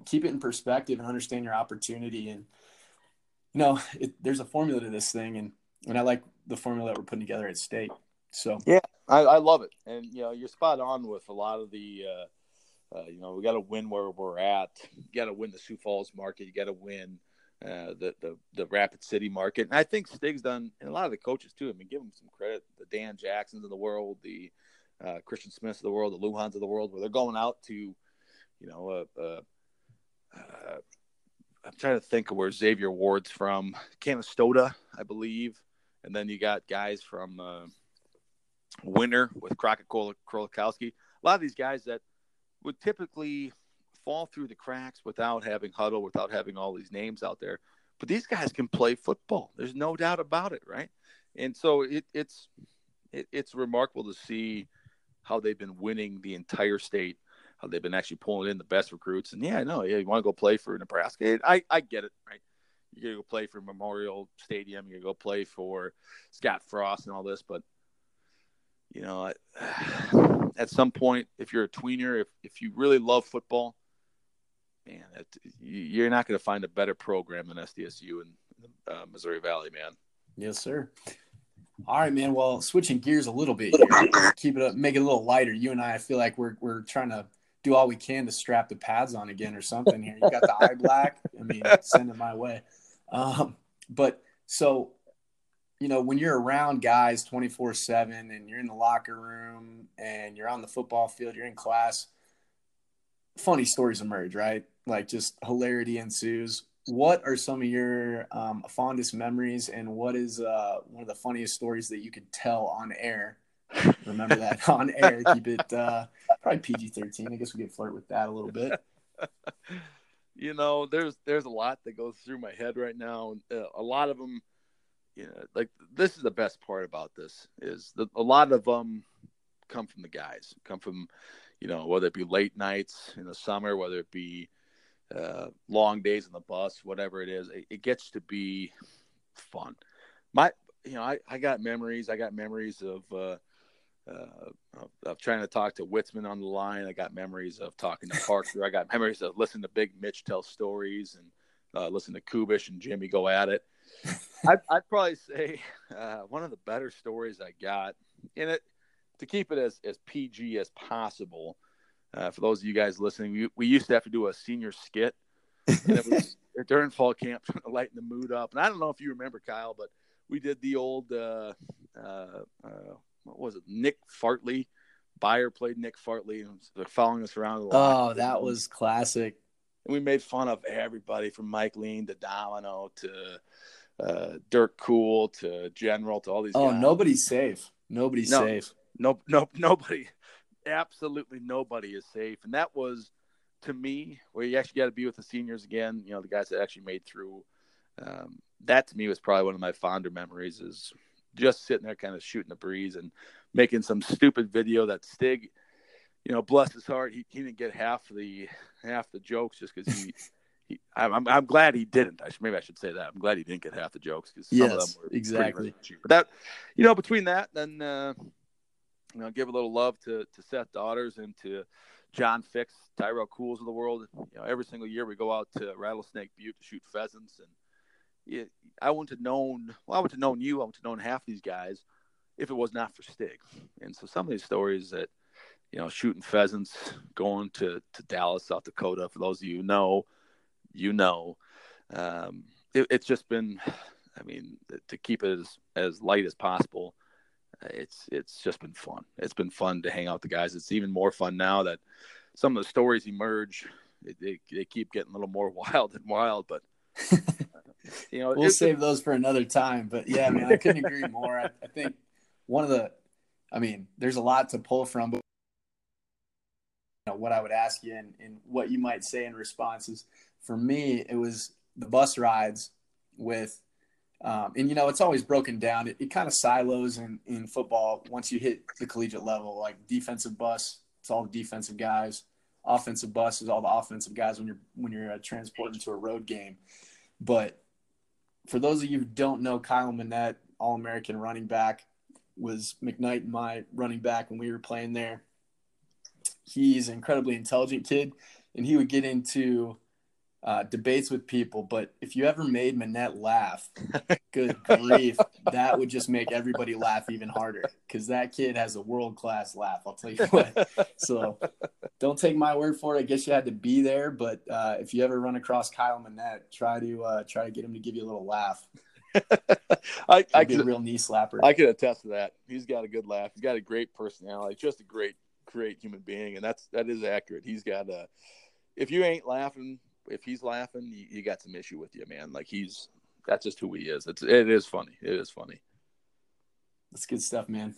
keep it in perspective and understand your opportunity. And, you know, it, there's a formula to this thing. And, and I like the formula that we're putting together at state. So, yeah, I, I love it. And, you know, you're spot on with a lot of the, uh, uh, you know, we got to win where we're at. You got to win the Sioux Falls market. You got to win Uh, the, the the Rapid City market. And I think Stig's done, and a lot of the coaches too, I mean, give them some credit, the Dan Jacksons of the world, the uh, Christian Smiths of the world, the Luhans of the world, where they're going out to, you know, uh, uh, uh, I'm trying to think of where Xavier Ward's from, Canastota, I believe. And then you got guys from uh, Winter with Crockett Krolikowski. A lot of these guys that would typically – fall through the cracks without having huddle, without having all these names out there. But these guys can play football. There's no doubt about it, right? And so it, it's it, it's remarkable to see how they've been winning the entire state, how they've been actually pulling in the best recruits. And, yeah, I know. Yeah, you want to go play for Nebraska? I, I get it, right? You're going to go play for Memorial Stadium. You're going to go play for Scott Frost and all this. But, you know, at some point, if you're a tweener, if if you really love football, man, that, you're not going to find a better program than S D S U in uh, Missouri Valley, man. Yes, sir. All right, man. Well, switching gears a little bit here, keep it up, make it a little lighter. You and I, I feel like we're we're trying to do all we can to strap the pads on again or something here. You got the eye black. I mean, send it my way. Um, but so you know, when you're around guys twenty-four seven and you're in the locker room and you're on the football field, you're in class, funny stories emerge, right? Like, just hilarity ensues. What are some of your um, fondest memories, and what is uh, one of the funniest stories that you could tell on air? Remember that, on air. Keep it uh, probably P G thirteen. I guess we could flirt with that a little bit. You know, there's there's a lot that goes through my head right now. Uh, a lot of them, you know, like, this is the best part about this, is that a lot of them come from the guys, come from, you know, whether it be late nights in the summer, whether it be uh, long days on the bus, whatever it is, it, it gets to be fun. My, you know, I, I got memories. I got memories of, uh, uh, of, of trying to talk to Witzman on the line. I got memories of talking to Parker. I got memories of listening to Big Mitch tell stories, and uh, listen to Kubish and Jimmy go at it. I'd, I'd probably say uh, one of the better stories I got, and it, to keep it as, as P G as possible, uh, for those of you guys listening, we, we used to have to do a senior skit, and it was during fall camp, trying to lighten the mood up. And I don't know if you remember, Kyle, but we did the old, uh, uh, uh, what was it? Nick Fartley. Buyer played Nick Fartley, and they're following us around a lot. Oh, that was classic. And we made fun of everybody, from Mike Lean to Domino to uh, Dirk Cool to General to all these oh, guys. Oh, nobody's safe. Nobody's no, safe. No, no, nobody. Absolutely nobody is safe. And that was, to me, where you actually got to be with the seniors again, you know, the guys that actually made through. Um, that to me was probably one of my fonder memories, is just sitting there kind of shooting the breeze and making some stupid video that Stig, you know, bless his heart, he, he didn't get half the half the jokes just because he, he I'm I'm glad he didn't. I should, maybe I should say that. I'm glad he didn't get half the jokes, because some yes, of them were exactly. But that, you know, between that, then uh, you know, give a little love to to Seth Daughters and to John Fix, Tyrell Cools of the world. You know, every single year we go out to Rattlesnake Butte to shoot pheasants, and yeah, I wouldn't have known. Well, I wouldn't have known you. I wouldn't have known half of these guys if it was not for Stig. And so some of these stories that, you know, shooting pheasants, going to, to Dallas, South Dakota. For those of you who know, you know, um, it, it's just been. I mean, to keep it as, as light as possible, it's it's just been fun. It's been fun to hang out with the guys. It's even more fun now that some of the stories emerge. They they, they keep getting a little more wild and wild, but. You know, we'll save those for another time, but yeah, I mean, I couldn't agree more. I, I think one of the, I mean, there's a lot to pull from, but you know, what I would ask you and, and what you might say in response is, for me, it was the bus rides with, um, and you know, it's always broken down. It, it kind of silos in, in football. Once you hit the collegiate level, like defensive bus, it's all the defensive guys. Offensive bus is all the offensive guys when you're, when you're uh, transported to a road game. But for those of you who don't know, Kyle Manette, All-American running back, was McKnight and my running back when we were playing there. He's an incredibly intelligent kid, and he would get into uh, debates with people. But if you ever made Manette laugh, good grief, that would just make everybody laugh even harder, because that kid has a world-class laugh, I'll tell you what. So don't take my word for it. I guess you had to be there, but uh, if you ever run across Kyle Manette, try to uh, try to get him to give you a little laugh. I, I could, a real knee slapper. I could attest to that. He's got a good laugh. He's got a great personality. Just a great, great human being, and that's that is accurate. He's got a. If you ain't laughing, if he's laughing, you, you got some issue with you, man. Like he's that's just who he is. It's it is funny. It is funny. That's good stuff, man.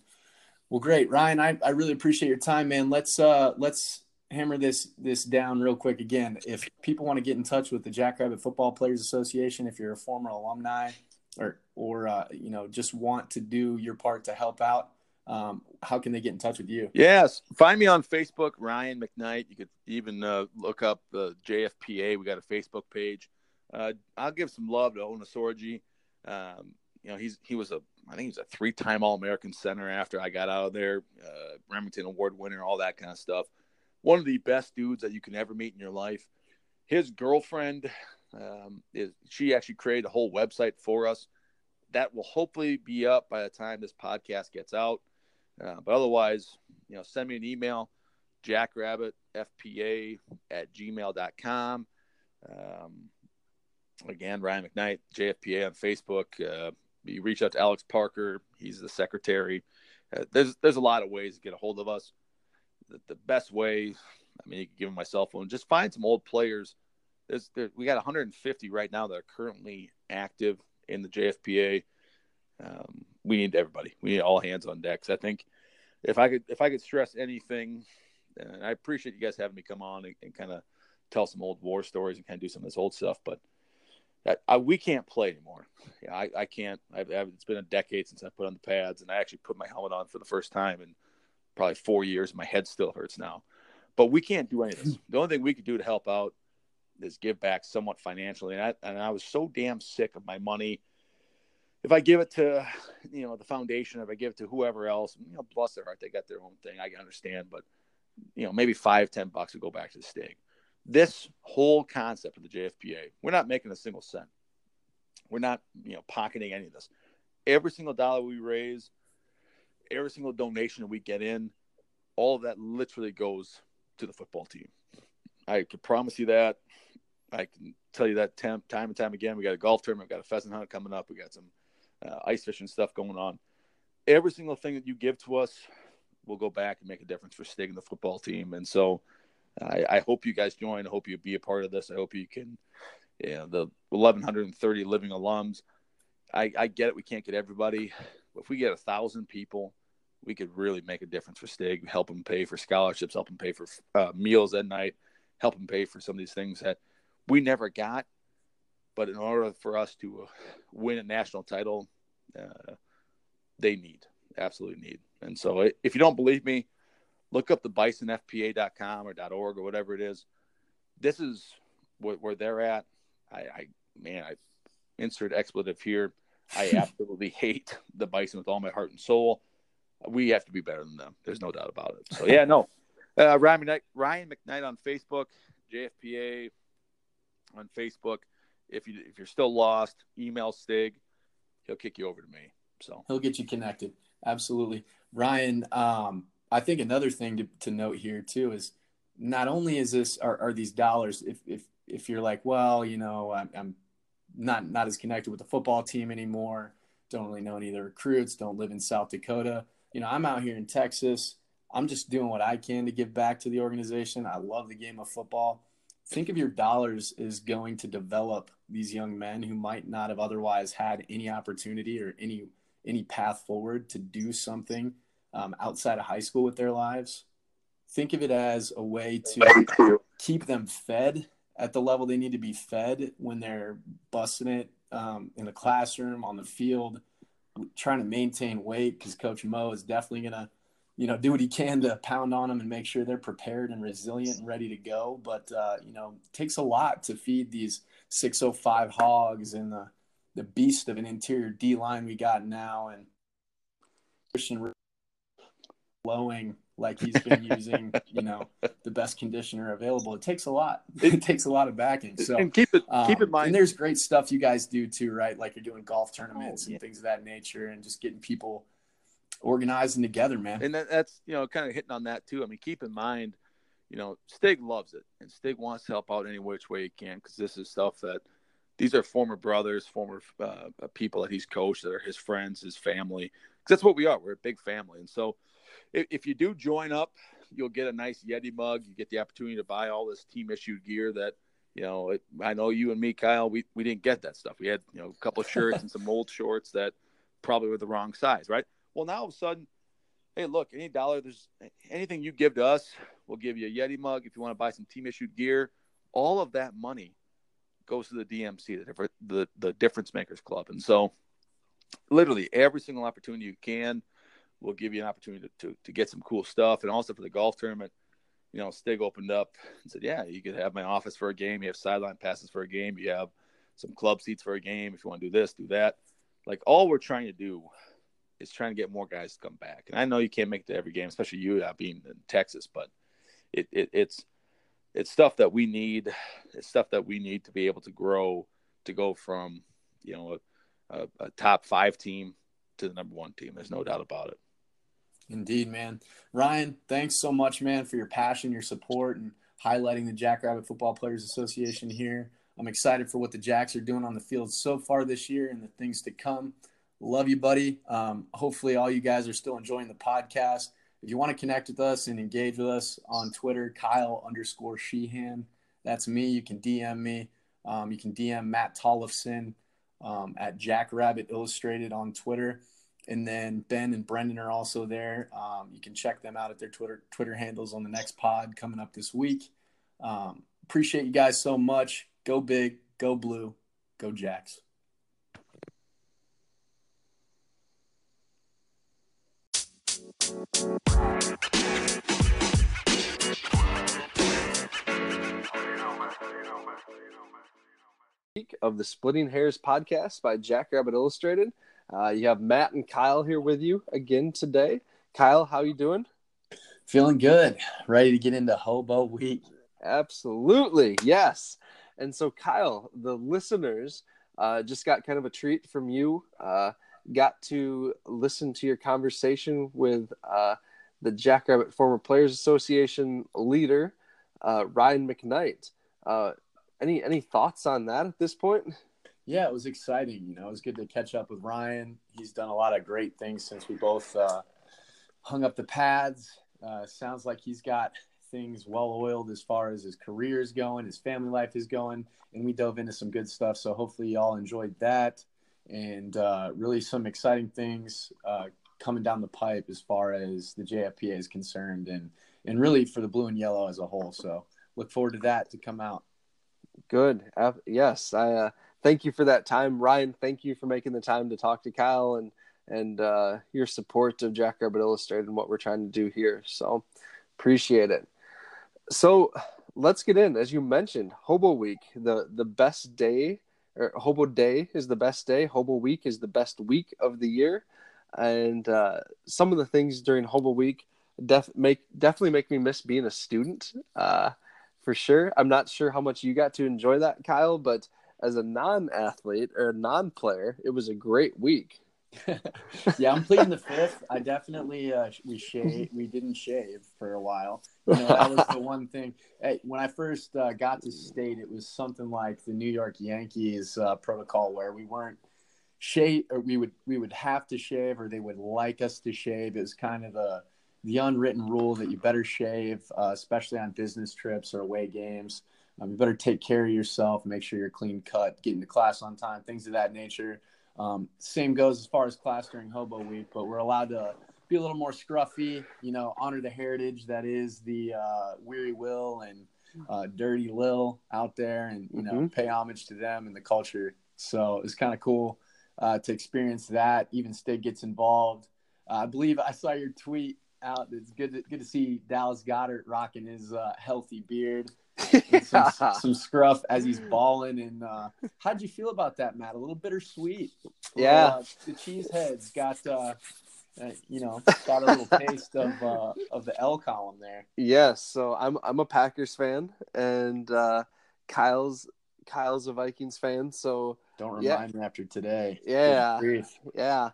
Well, great, Ryan. I, I really appreciate your time, man. Let's uh let's. hammer this this down real quick again. If people want to get in touch with the Jackrabbit Football Players Association, if you're a former alumni or or uh, you know, just want to do your part to help out, um, how can they get in touch with you? Yes, find me on Facebook, Ryan McKnight. You could even uh, look up the uh, J F P A. We got a Facebook page. Uh, I'll give some love to Ona Sorgi. Um, you know, he's he was a I think he was a three time All American center after I got out of there, uh, Remington Award winner, all that kind of stuff. One of the best dudes that you can ever meet in your life. His girlfriend, um, is she actually created a whole website for us that will hopefully be up by the time this podcast gets out. Uh, but otherwise, you know, send me an email, jackrabbit f p a at gmail dot com. Um, again, Ryan McKnight, J F P A on Facebook. Uh, you reach out to Alex Parker. He's the secretary. Uh, there's there's a lot of ways to get a hold of us. The, the best way, I mean, you can give them my cell phone. Just find some old players. There's, there, we got one hundred fifty right now that are currently active in the J F P A. Um, we need everybody. We need all hands on decks. I think if I could if I could stress anything, and I appreciate you guys having me come on and, and kind of tell some old war stories and kind of do some of this old stuff, but I, I, we can't play anymore. Yeah, I, I can't. I, I, it's been a decade since I put on the pads, and I actually put my helmet on for the first time in probably four years. My head still hurts now. But we can't do any of this. The only thing we could do to help out is give back somewhat financially. And I, and I was so damn sick of my money. If I give it to, you know, the foundation, if I give it to whoever else, you know, bless their heart, they got their own thing. I can understand. But, you know, maybe five, ten bucks would go back to the Stig. This whole concept of the J F P A, we're not making a single cent. We're not, you know, pocketing any of this. Every single dollar we raise, every single donation we get in, all of that literally goes to the football team. I can promise you that. I can tell you that time and time again. We got a golf tournament. We got a pheasant hunt coming up. We got some uh, ice fishing stuff going on. Every single thing that you give to us will go back and make a difference for Stig and the football team. And so, I, I hope you guys join. I hope you be a part of this. I hope you can, you know, the eleven thirty living alums. I, I get it. We can't get everybody. But if we get a thousand people, we could really make a difference for Stig, help them pay for scholarships, help them pay for uh, meals at night, help them pay for some of these things that we never got. But in order for us to win a national title, uh, they need, absolutely need. And so if you don't believe me, look up the bison f p a dot com or .org or whatever it is. This is where, where they're at. I, I man, I insert expletive here. I absolutely hate the Bison with all my heart and soul. We have to be better than them. There's no doubt about it. So yeah, no. Uh, Ryan McKnight, Ryan McKnight on Facebook, J F P A on Facebook. If you if you're still lost, email Stig. He'll kick you over to me. So he'll get you connected. Absolutely, Ryan. Um, I think another thing to, to note here too is not only is this are, are these dollars. If if if you're like, well, you know, I'm, I'm not not as connected with the football team anymore. Don't really know any of the recruits. Don't live in South Dakota. You know, I'm out here in Texas. I'm just doing what I can to give back to the organization. I love the game of football. Think of your dollars as going to develop these young men who might not have otherwise had any opportunity or any any path forward to do something Um, outside of high school with their lives. Think of it as a way to keep them fed at the level they need to be fed when they're busting it um, in the classroom, on the field, trying to maintain weight, because Coach Mo is definitely going to, you know, do what he can to pound on them and make sure they're prepared and resilient and ready to go. But, uh, you know, it takes a lot to feed these six oh five hogs and the, the beast of an interior D-line we got now. And Christian blowing like he's been using, you know, the best conditioner available. It takes a lot. It takes a lot of backing. So and keep it um, keep in mind. And there's great stuff you guys do too, right? Like you're doing golf tournaments oh, yeah. and things of that nature, and just getting people organized and together, man. And that, that's you know kind of hitting on that too. I mean, keep in mind, you know, Stig loves it, and Stig wants to help out any which way he can, because this is stuff that these are former brothers, former uh, people that he's coached, that are his friends, his family. Because that's what we are. We're a big family, and so. If you do join up, you'll get a nice Yeti mug. You get the opportunity to buy all this team-issued gear that, you know, it, I know you and me, Kyle, we, we didn't get that stuff. We had, you know, a couple of shirts and some old shorts that probably were the wrong size, right? Well, now all of a sudden, hey, look, any dollar, there's anything you give to us, we'll give you a Yeti mug. If you want to buy some team-issued gear, all of that money goes to the D M C, the, the, the Difference Makers Club. And so literally every single opportunity you can, we'll give you an opportunity to, to, to get some cool stuff. And also for the golf tournament, you know, Stig opened up and said, yeah, you could have my office for a game. You have sideline passes for a game. You have some club seats for a game. If you want to do this, do that. Like, all we're trying to do is trying to get more guys to come back. And I know you can't make it to every game, especially you not being in Texas, but it, it it's it's stuff that we need. It's stuff that we need to be able to grow, to go from, you know, a, a, a top five team to the number one team. There's no doubt about it. Indeed, man. Ryan, thanks so much, man, for your passion, your support, and highlighting the Jackrabbit Football Players Association here. I'm excited for what the Jacks are doing on the field so far this year and the things to come. Love you, buddy. Um, hopefully all you guys are still enjoying the podcast. If you want to connect with us and engage with us on Twitter, Kyle underscore Sheehan. That's me. You can D M me. Um, you can D M Matt Tollefson um, at Jackrabbit Illustrated on Twitter. And then Ben and Brendan are also there. Um, you can check them out at their Twitter Twitter handles on the next pod coming up this week. Um, appreciate you guys so much. Go big, go blue, go Jacks. Of the Splitting Hairs podcast by Jackrabbit Illustrated. Uh, you have Matt and Kyle here with you again today. Kyle, how you doing? Feeling good. Ready to get into Hobo Week. Absolutely. Yes. And so, Kyle, the listeners uh, just got kind of a treat from you. Uh, got to listen to your conversation with uh, the Jackrabbit Former Players Association leader, uh, Ryan McKnight. Uh, any any thoughts on that at this point? Yeah, it was exciting. You know, it was good to catch up with Ryan. He's done a lot of great things since we both uh, hung up the pads. Uh, sounds like he's got things well-oiled as far as his career is going, his family life is going, and we dove into some good stuff. So hopefully y'all enjoyed that, and uh, really some exciting things uh, coming down the pipe as far as the J F P A is concerned, and, and really for the blue and yellow as a whole. So look forward to that to come out. Good. Uh, yes, I uh... – thank you for that time, Ryan. Thank you for making the time to talk to Kyle and and uh, your support of Jackrabbit Illustrated and what we're trying to do here. So appreciate it. So let's get in. As you mentioned, Hobo Week, the the best day, or Hobo Day is the best day. Hobo Week is the best week of the year, and uh, some of the things during Hobo Week def make definitely make me miss being a student uh, for sure. I'm not sure how much you got to enjoy that, Kyle, but as a non-athlete or a non-player, it was a great week. Yeah, I'm pleading the fifth. I definitely uh, we shaved. We didn't shave for a while. You know, that was the one thing. Hey, when I first uh, got to state, it was something like the New York Yankees uh, protocol, where we weren't shave, or we would we would have to shave, or they would like us to shave. It was kind of the the unwritten rule that you better shave, uh, especially on business trips or away games. Um, you better take care of yourself, make sure you're clean cut, get into class on time, things of that nature. Um, same goes as far as class during Hobo Week, but we're allowed to be a little more scruffy, you know, honor the heritage that is the uh, Weary Will and uh, Dirty Lil out there, and, you know, mm-hmm. pay homage to them and the culture. So it's kind of cool uh, to experience that. Even Stig gets involved. Uh, I believe I saw your tweet out. It's good to, good to see Dallas Goedert rocking his uh, healthy beard. Yeah. Some, some scruff as he's balling, and uh, how'd you feel about that, Matt? A little bittersweet. Yeah, uh, the cheeseheads got uh, uh, you know, got a little taste of uh, of the L column there. Yes, yeah, so I'm I'm a Packers fan, and uh, Kyle's Kyle's a Vikings fan. So don't remind yeah. me after today. Yeah, yeah,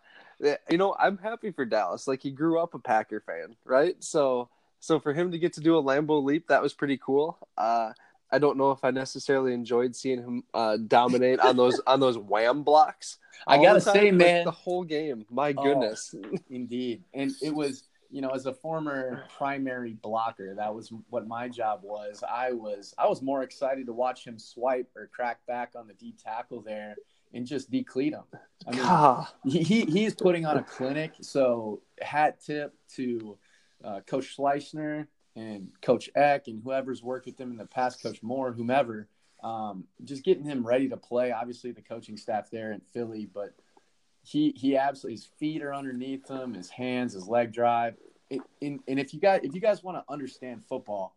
you know, I'm happy for Dallas. Like, he grew up a Packer fan, right? So. So for him to get to do a Lambeau leap, that was pretty cool. Uh, I don't know if I necessarily enjoyed seeing him uh, dominate on those on those wham blocks. I gotta say, like, man, the whole game. My goodness, oh, indeed. And it was, you know, as a former primary blocker, that was what my job was. I was I was more excited to watch him swipe or crack back on the D tackle there and just decleat him. I mean, ah. he he is putting on a clinic. So hat tip to. Uh, Coach Schleissner and Coach Eck and whoever's worked with them in the past, Coach Moore, whomever, um, just getting him ready to play. Obviously, the coaching staff there in Philly, but he he absolutely, his feet are underneath him, his hands, his leg drive. It, and, and if you guys if you guys want to understand football,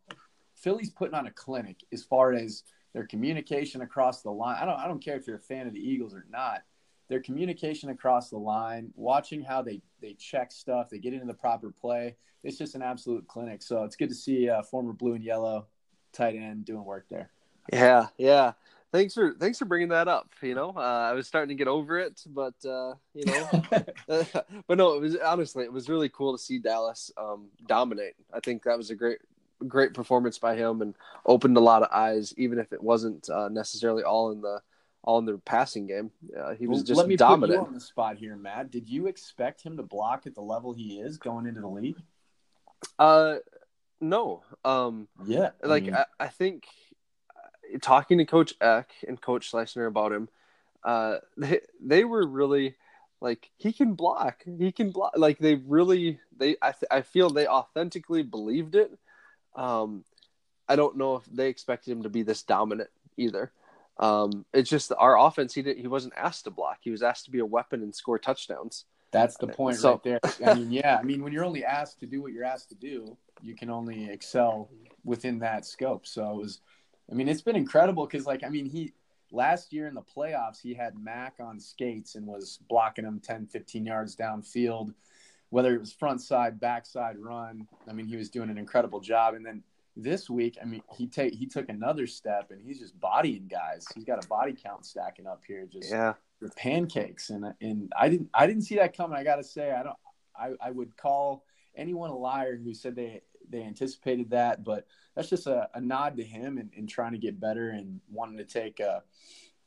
Philly's putting on a clinic as far as their communication across the line. I don't I don't care if you're a fan of the Eagles or not. Their communication across the line, watching how they, they check stuff, they get into the proper play. It's just an absolute clinic. So it's good to see uh, former blue and yellow tight end doing work there. Yeah, yeah. Thanks for thanks for bringing that up. You know, uh, I was starting to get over it, but uh, you know, but no, it was honestly it was really cool to see Dallas um, dominate. I think that was a great great performance by him and opened a lot of eyes, even if it wasn't uh, necessarily all in the. on their passing game. Uh, he was well, just let me dominant. Put you on the spot here, Matt. Did you expect him to block at the level he is going into the league? Uh, no. Um, yeah. Like I, mean... I, I think talking to Coach Eck and Coach Schleissner about him, uh, they they were really like he can block. He can block. Like they really they I th- I feel they authentically believed it. Um, I don't know if they expected him to be this dominant either. Um, it's just our offense. He didn't. He wasn't asked to block. He was asked to be a weapon and score touchdowns. That's the point so, right there. I mean, yeah. I mean, when you're only asked to do what you're asked to do, you can only excel within that scope. So it was. I mean, it's been incredible because, like, I mean, he last year in the playoffs he had Mac on skates and was blocking him ten, fifteen yards downfield, whether it was front side, backside run. I mean, he was doing an incredible job, and then. This week, I mean, he take he took another step, and he's just bodying guys. He's got a body count stacking up here, just yeah. with pancakes. And and I didn't I didn't see that coming. I gotta say, I don't. I, I would call anyone a liar who said they, they anticipated that, but that's just a, a nod to him and, and trying to get better and wanting to take uh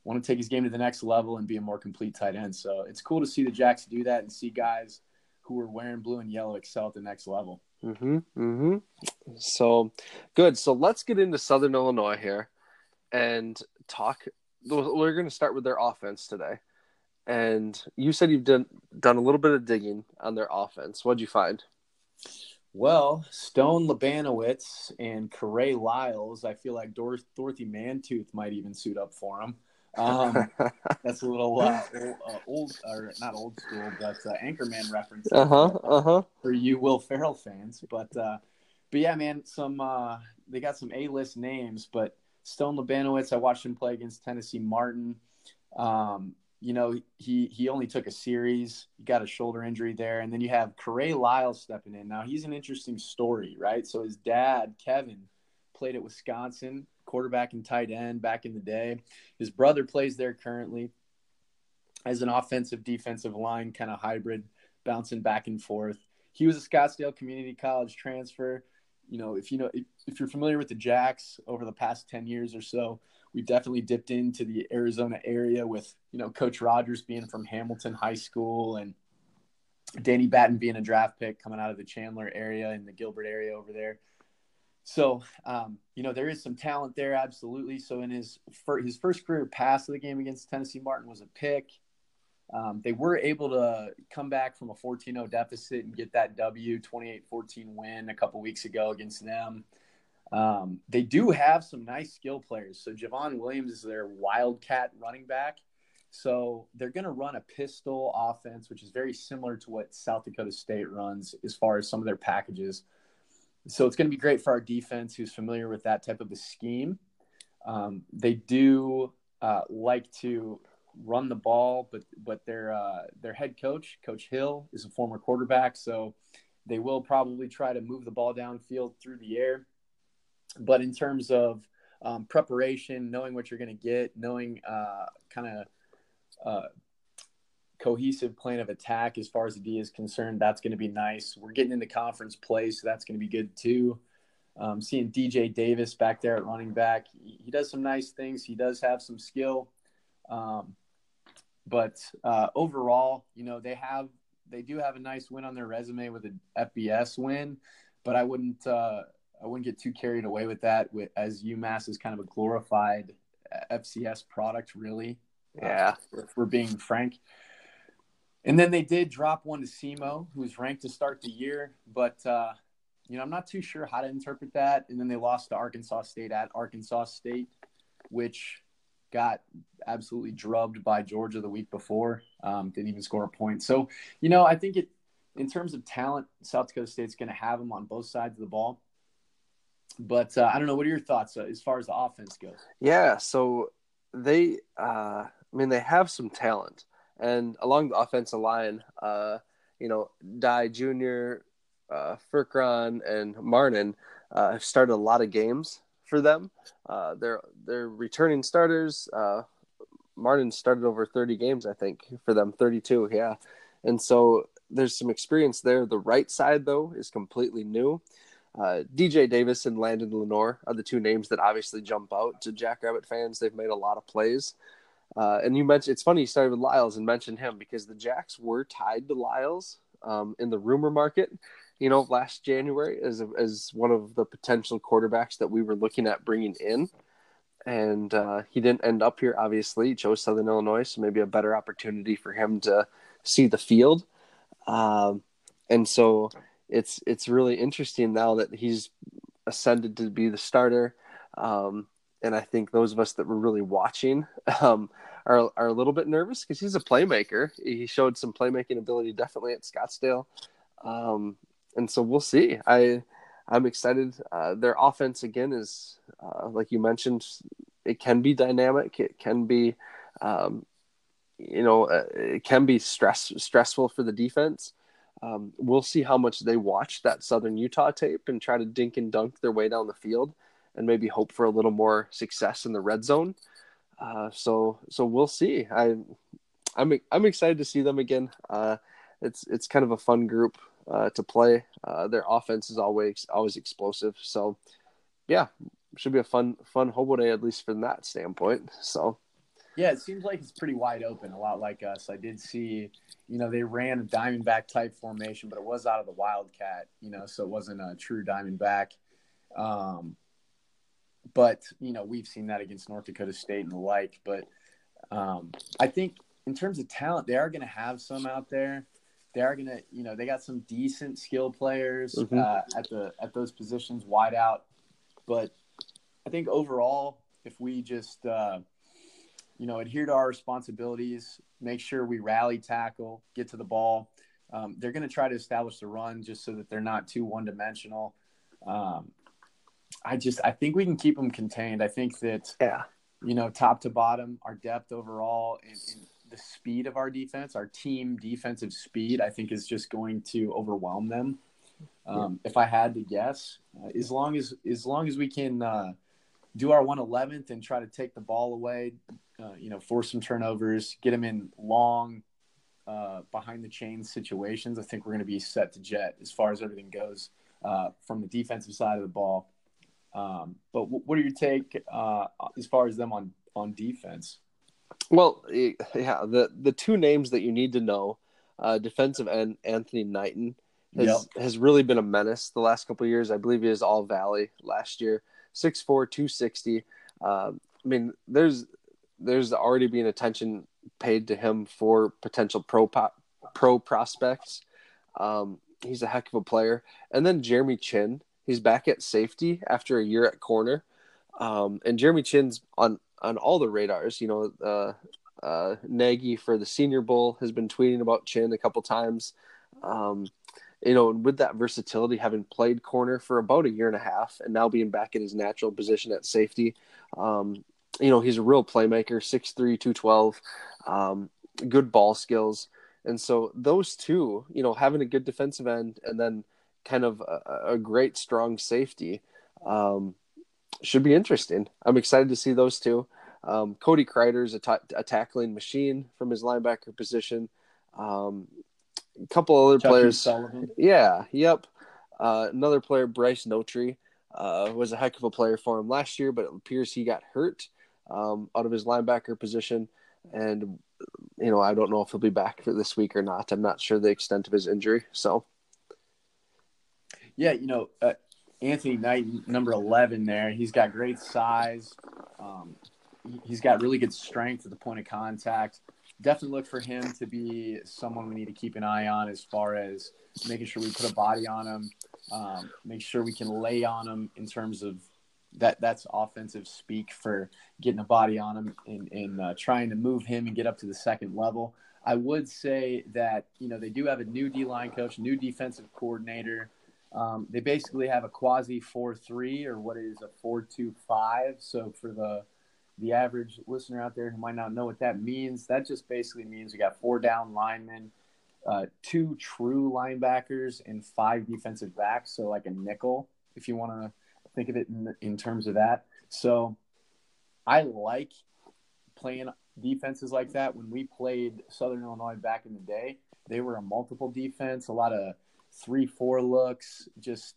want to take his game to the next level and be a more complete tight end. So it's cool to see the Jacks do that and see guys who are wearing blue and yellow excel at the next level. Mm-hmm, mm-hmm. So, good. So, let's get into Southern Illinois here and talk. We're going to start with their offense today. And you said you've done, done a little bit of digging on their offense. What did you find? Well, Stone Labanowitz and Corey Lyles, I feel like Dor- Dorothy Mantooth might even suit up for them. Um, that's a little uh, old, old, or not old school, but uh, Anchorman reference uh-huh, uh-huh. for you Will Ferrell fans. But uh, but yeah, man, some uh, they got some A-list names. But Stone Labanowitz, I watched him play against Tennessee Martin. Um, you know, he he only took a series. He got a shoulder injury there, and then you have Corey Lyles stepping in. Now he's an interesting story, right? So his dad, Kevin, played at Wisconsin. Quarterback and tight end back in the day. His brother plays there currently as an offensive defensive line kind of hybrid, bouncing back and forth. He was a Scottsdale Community College transfer. You know, if you know if, if you're familiar with the Jacks over the past ten years or so, we've definitely dipped into the Arizona area with, you know, Coach Rogers being from Hamilton High School and Danny Batten being a draft pick coming out of the Chandler area and the Gilbert area over there. So, um, you know, there is some talent there, absolutely. So in his, fir- his first career pass of the game against Tennessee Martin was a pick. Um, they were able to come back from a fourteen oh deficit and get that W, twenty-eight fourteen win a couple weeks ago against them. Um, they do have some nice skill players. So Javon Williams is their wildcat running back. So they're going to run a pistol offense, which is very similar to what South Dakota State runs as far as some of their packages. So it's going to be great for our defense, who's familiar with that type of a scheme. Um, they do uh, like to run the ball, but but their uh, their head coach, Coach Hill, is a former quarterback, so they will probably try to move the ball downfield through the air. But in terms of um, preparation, knowing what you're going to get, knowing uh, kind of uh, cohesive plan of attack as far as the D is concerned, that's going to be nice. We're getting into conference play, so that's going to be good too. Um, seeing D J Davis back there at running back, he does some nice things. He does have some skill. Um, but uh, overall, you know, they have they do have a nice win on their resume with an F B S win, but I wouldn't uh, I wouldn't get too carried away with that, with, as UMass is kind of a glorified F C S product, really. Yeah, uh, if we're being frank. And then they did drop one to S E M O, who was ranked to start the year. But, uh, you know, I'm not too sure how to interpret that. And then they lost to Arkansas State at Arkansas State, which got absolutely drubbed by Georgia the week before. Um, didn't even score a point. So, you know, I think it, in terms of talent, South Dakota State's going to have them on both sides of the ball. But uh, I don't know. What are your thoughts uh, as far as the offense goes? Yeah, so they uh, – I mean, they have some talent. And along the offensive line, uh, you know, Dye Junior, uh, Furkron, and Marnin uh, have started a lot of games for them. Uh, they're they're returning starters. Uh, Marnin started over thirty games, I think, for them, thirty-two, yeah. And so there's some experience there. The right side, though, is completely new. Uh, D J Davis and Landon Lenore are the two names that obviously jump out to Jackrabbit fans. They've made a lot of plays. Uh, and you mentioned, it's funny you started with Lyles and mentioned him because the Jacks were tied to Lyles um, in the rumor market, you know, last January as a, as one of the potential quarterbacks that we were looking at bringing in. And uh, he didn't end up here, obviously. He chose Southern Illinois, so maybe a better opportunity for him to see the field. Um, and so it's it's really interesting now that he's ascended to be the starter. Um, and I think those of us that were really watching um, are are a little bit nervous because he's a playmaker. He showed some playmaking ability definitely at Scottsdale. Um, and so we'll see. I I'm excited. Uh, their offense, again, is, uh, like you mentioned, it can be dynamic. It can be, um, you know, uh, it can be stress stressful for the defense. Um, we'll see how much they watch that Southern Utah tape and try to dink and dunk their way down the field and maybe hope for a little more success in the red zone. Uh, so so we'll see. I, I'm I'm excited to see them again. Uh, it's it's kind of a fun group. Uh, to play. Uh, their offense is always always explosive. So, yeah, should be a fun fun hobo day, at least from that standpoint. So, yeah, it seems like it's pretty wide open, a lot like us. I did see, you know, they ran a Diamondback-type formation, but it was out of the Wildcat, you know, so it wasn't a true Diamondback. Um, but, you know, we've seen that against North Dakota State and the like. But um, I think in terms of talent, they are going to have some out there. They are gonna, you know, they got some decent skill players mm-hmm. uh, at the at those positions, wide out. But I think overall, if we just, uh, you know, adhere to our responsibilities, make sure we rally tackle, get to the ball. Um, they're gonna try to establish the run just so that they're not too one dimensional. Um, I just, I think we can keep them contained. I think that, yeah. you know, top to bottom, our depth overall and. and the speed of our defense, our team defensive speed, I think is just going to overwhelm them. Um, yeah. If I had to guess, uh, as long as, as long as we can uh, do our one eleventh and try to take the ball away, uh, you know, force some turnovers, get them in long uh, behind the chain situations. I think we're going to be set to jet as far as everything goes uh, from the defensive side of the ball. Um, but w- what do you take uh, as far as them on, on defense? Well, yeah, the, the two names that you need to know, uh, defensive end Anthony Knighton has, yep. has really been a menace the last couple of years. I believe he is All-Valley last year, six four, two sixty. Uh, I mean, there's there's already been attention paid to him for potential pro pop, pro prospects. Um, he's a heck of a player. And then Jeremy Chin, he's back at safety after a year at corner. Um, and Jeremy Chin's on – on all the radars, you know, uh, uh, Nagy for the Senior Bowl has been tweeting about Chin a couple times. Um, you know, and with that versatility, having played corner for about a year and a half and now being back in his natural position at safety, um, you know, he's a real playmaker, six three, two twelve, um, good ball skills. And so those two, you know, having a good defensive end and then kind of a, a great, strong safety, um, should be interesting. I'm excited to see those two. Um, Cody Kreider's a, t- a tackling machine from his linebacker position. Um, a couple other Chucky players. Sullivan. Yeah. Yep. Uh, another player, Bryce Notry, uh, was a heck of a player for him last year, but it appears he got hurt um, out of his linebacker position. And, you know, I don't know if he'll be back for this week or not. I'm not sure the extent of his injury. So. Yeah. You know, uh, Anthony Knight, number eleven there. He's got great size. Um, he's got really good strength at the point of contact. Definitely look for him to be someone we need to keep an eye on as far as making sure we put a body on him, um, make sure we can lay on him in terms of that. That's offensive speak for getting a body on him and, and uh, trying to move him and get up to the second level. I would say that, you know, they do have a new D-line coach, new defensive coordinator. Um, they basically have a quasi four three or what is a four two five. So for the the average listener out there who might not know what that means, that just basically means we got four down linemen, uh, two true linebackers, and five defensive backs. So like a nickel, if you want to think of it in, in terms of that. So I like playing defenses like that. When we played Southern Illinois back in the day, they were a multiple defense, a lot of three, four looks, just,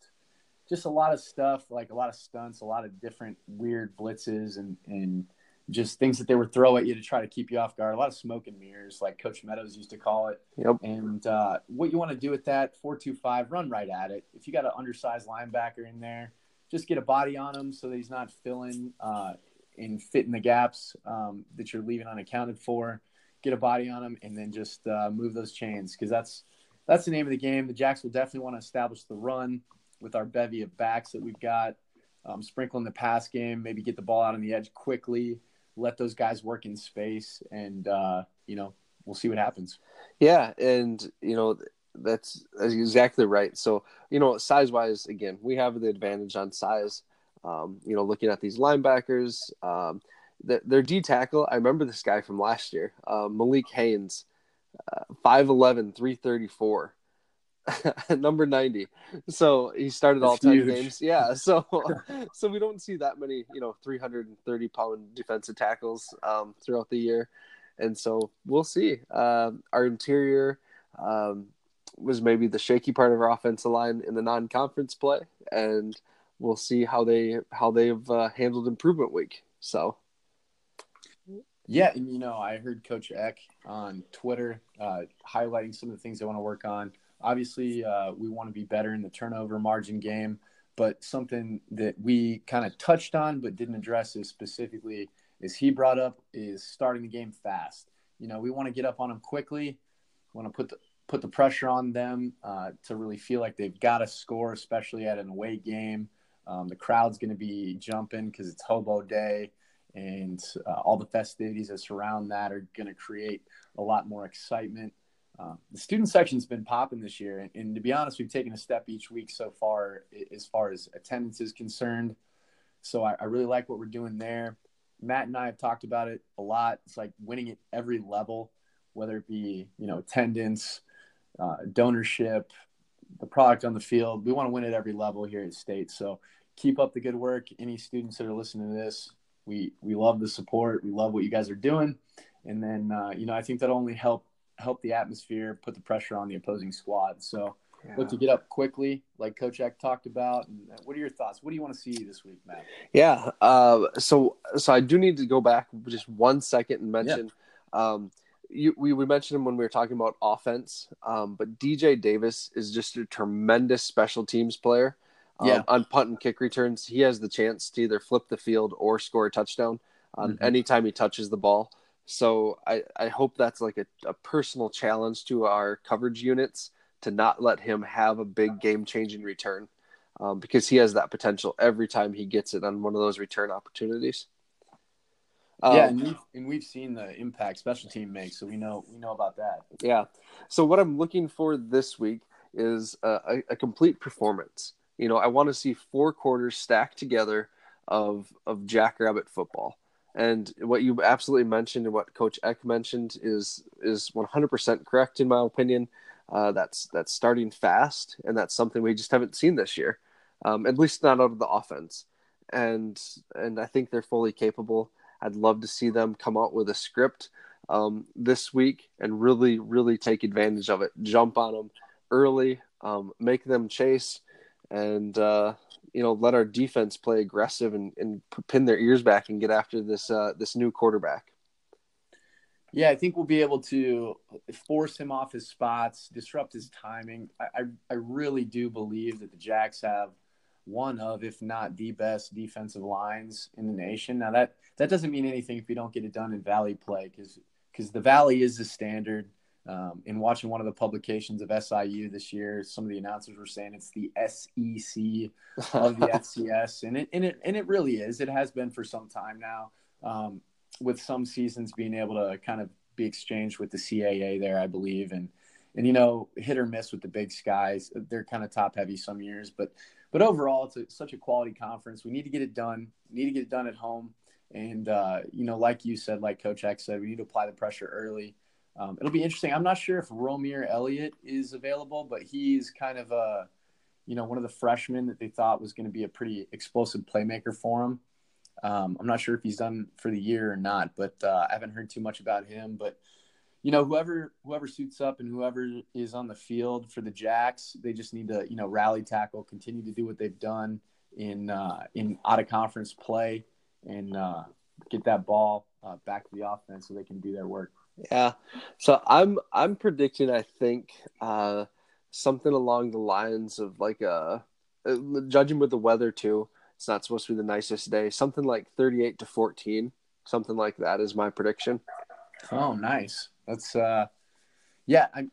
just a lot of stuff, like a lot of stunts, a lot of different weird blitzes and, and just things that they would throw at you to try to keep you off guard. A lot of smoke and mirrors, like Coach Meadows used to call it. Yep. And uh, what you want to do with that, four two five, run right at it. If you got an undersized linebacker in there, just get a body on him so that he's not filling uh, and fitting the gaps um, that you're leaving unaccounted for. Get a body on him and then just uh, move those chains, because that's that's the name of the game. The Jacks will definitely want to establish the run with our bevy of backs that we've got. Um, sprinkling the pass game, maybe get the ball out on the edge quickly, let those guys work in space, and, uh, you know, we'll see what happens. Yeah, and, you know, that's, that's exactly right. So, you know, size-wise, again, we have the advantage on size. Um, you know, looking at these linebackers, um, the, their D-tackle, I remember this guy from last year, uh, Malik Haynes, uh, five eleven, three thirty-four. Number ninety. So he started That's all ten huge. games. Yeah. So, so we don't see that many, you know, three hundred thirty pound defensive tackles um, throughout the year. And so we'll see. Um, our interior um, was maybe the shaky part of our offensive line in the non-conference play. And we'll see how they, how they've uh, handled improvement week. So. Yeah. And, you know, I heard Coach Eck on Twitter uh, highlighting some of the things they want to work on. Obviously, uh, we want to be better in the turnover margin game, but something that we kind of touched on but didn't address as specifically as he brought up is starting the game fast. You know, we want to get up on them quickly. We want to put the, put the pressure on them uh, to really feel like they've got to score, especially at an away game. Um, the crowd's going to be jumping because it's Hobo Day, and uh, all the festivities that surround that are going to create a lot more excitement. Uh, the student section's been popping this year, and, and to be honest, we've taken a step each week so far as far as attendance is concerned. So I, I really like what we're doing there. Matt and I have talked about it a lot. It's like winning at every level, whether it be, you know, attendance, uh, donorship, the product on the field. We want to win at every level here at State. So keep up the good work. Any students that are listening to this, we we love the support. We love what you guys are doing. And then, uh, you know, I think that'll only help help the atmosphere, put the pressure on the opposing squad. So yeah. Look to get up quickly, like Coach Eck talked about. And what are your thoughts? What do you want to see this week, Matt? Yeah. Uh, so, so I do need to go back just one second and mention, yeah. um, you, we, we mentioned him when we were talking about offense, um, but D J Davis is just a tremendous special teams player. Um, yeah. On punt and kick returns, he has the chance to either flip the field or score a touchdown on mm-hmm. anytime he touches the ball. So I, I hope that's like a, a personal challenge to our coverage units to not let him have a big game-changing return um, because he has that potential every time he gets it on one of those return opportunities. Um, yeah, and we've, and we've seen the impact special team makes, so we know we know about that. Yeah. So what I'm looking for this week is a, a complete performance. You know, I want to see four quarters stacked together of of Jackrabbit football. And what you absolutely mentioned and what Coach Eck mentioned is is one hundred percent correct, in my opinion. Uh, that's that's starting fast, and that's something we just haven't seen this year, um, at least not out of the offense. And and I think they're fully capable. I'd love to see them come out with a script um, this week and really, really take advantage of it. Jump on them early, um, make them chase, and uh, you know, let our defense play aggressive and, and pin their ears back and get after this, uh, this new quarterback. Yeah. I think we'll be able to force him off his spots, disrupt his timing. I, I, I really do believe that the Jacks have one of, if not the best defensive lines in the nation. Now that, that doesn't mean anything if you don't get it done in Valley play. Cause, cause the Valley is the standard. Um, in watching one of the publications of S I U this year, some of the announcers were saying it's the S E C of the F C S, and it and it and it really is. It has been for some time now, um, with some seasons being able to kind of be exchanged with the C A A there, I believe, and and you know, hit or miss with the Big Skies. They're kind of top heavy some years, but but overall, it's a, such a quality conference. We need to get it done. We need to get it done at home, and uh, you know, like you said, like Coach X said, we need to apply the pressure early. Um, it'll be interesting. I'm not sure if Romeo Elliott is available, but he's kind of a, you know, one of the freshmen that they thought was going to be a pretty explosive playmaker for him. Um, I'm not sure if he's done for the year or not, but uh, I haven't heard too much about him. But, you know, whoever whoever suits up and whoever is on the field for the Jacks, they just need to, you know, rally tackle, continue to do what they've done in uh, in out of conference play, and uh, get that ball uh, back to the offense so they can do their work. Yeah. So I'm I'm predicting, I think, uh, something along the lines of like a uh, judging with the weather too. It's not supposed to be the nicest day. Something like thirty-eight to fourteen, something like that is my prediction. Oh, nice. That's uh, yeah. I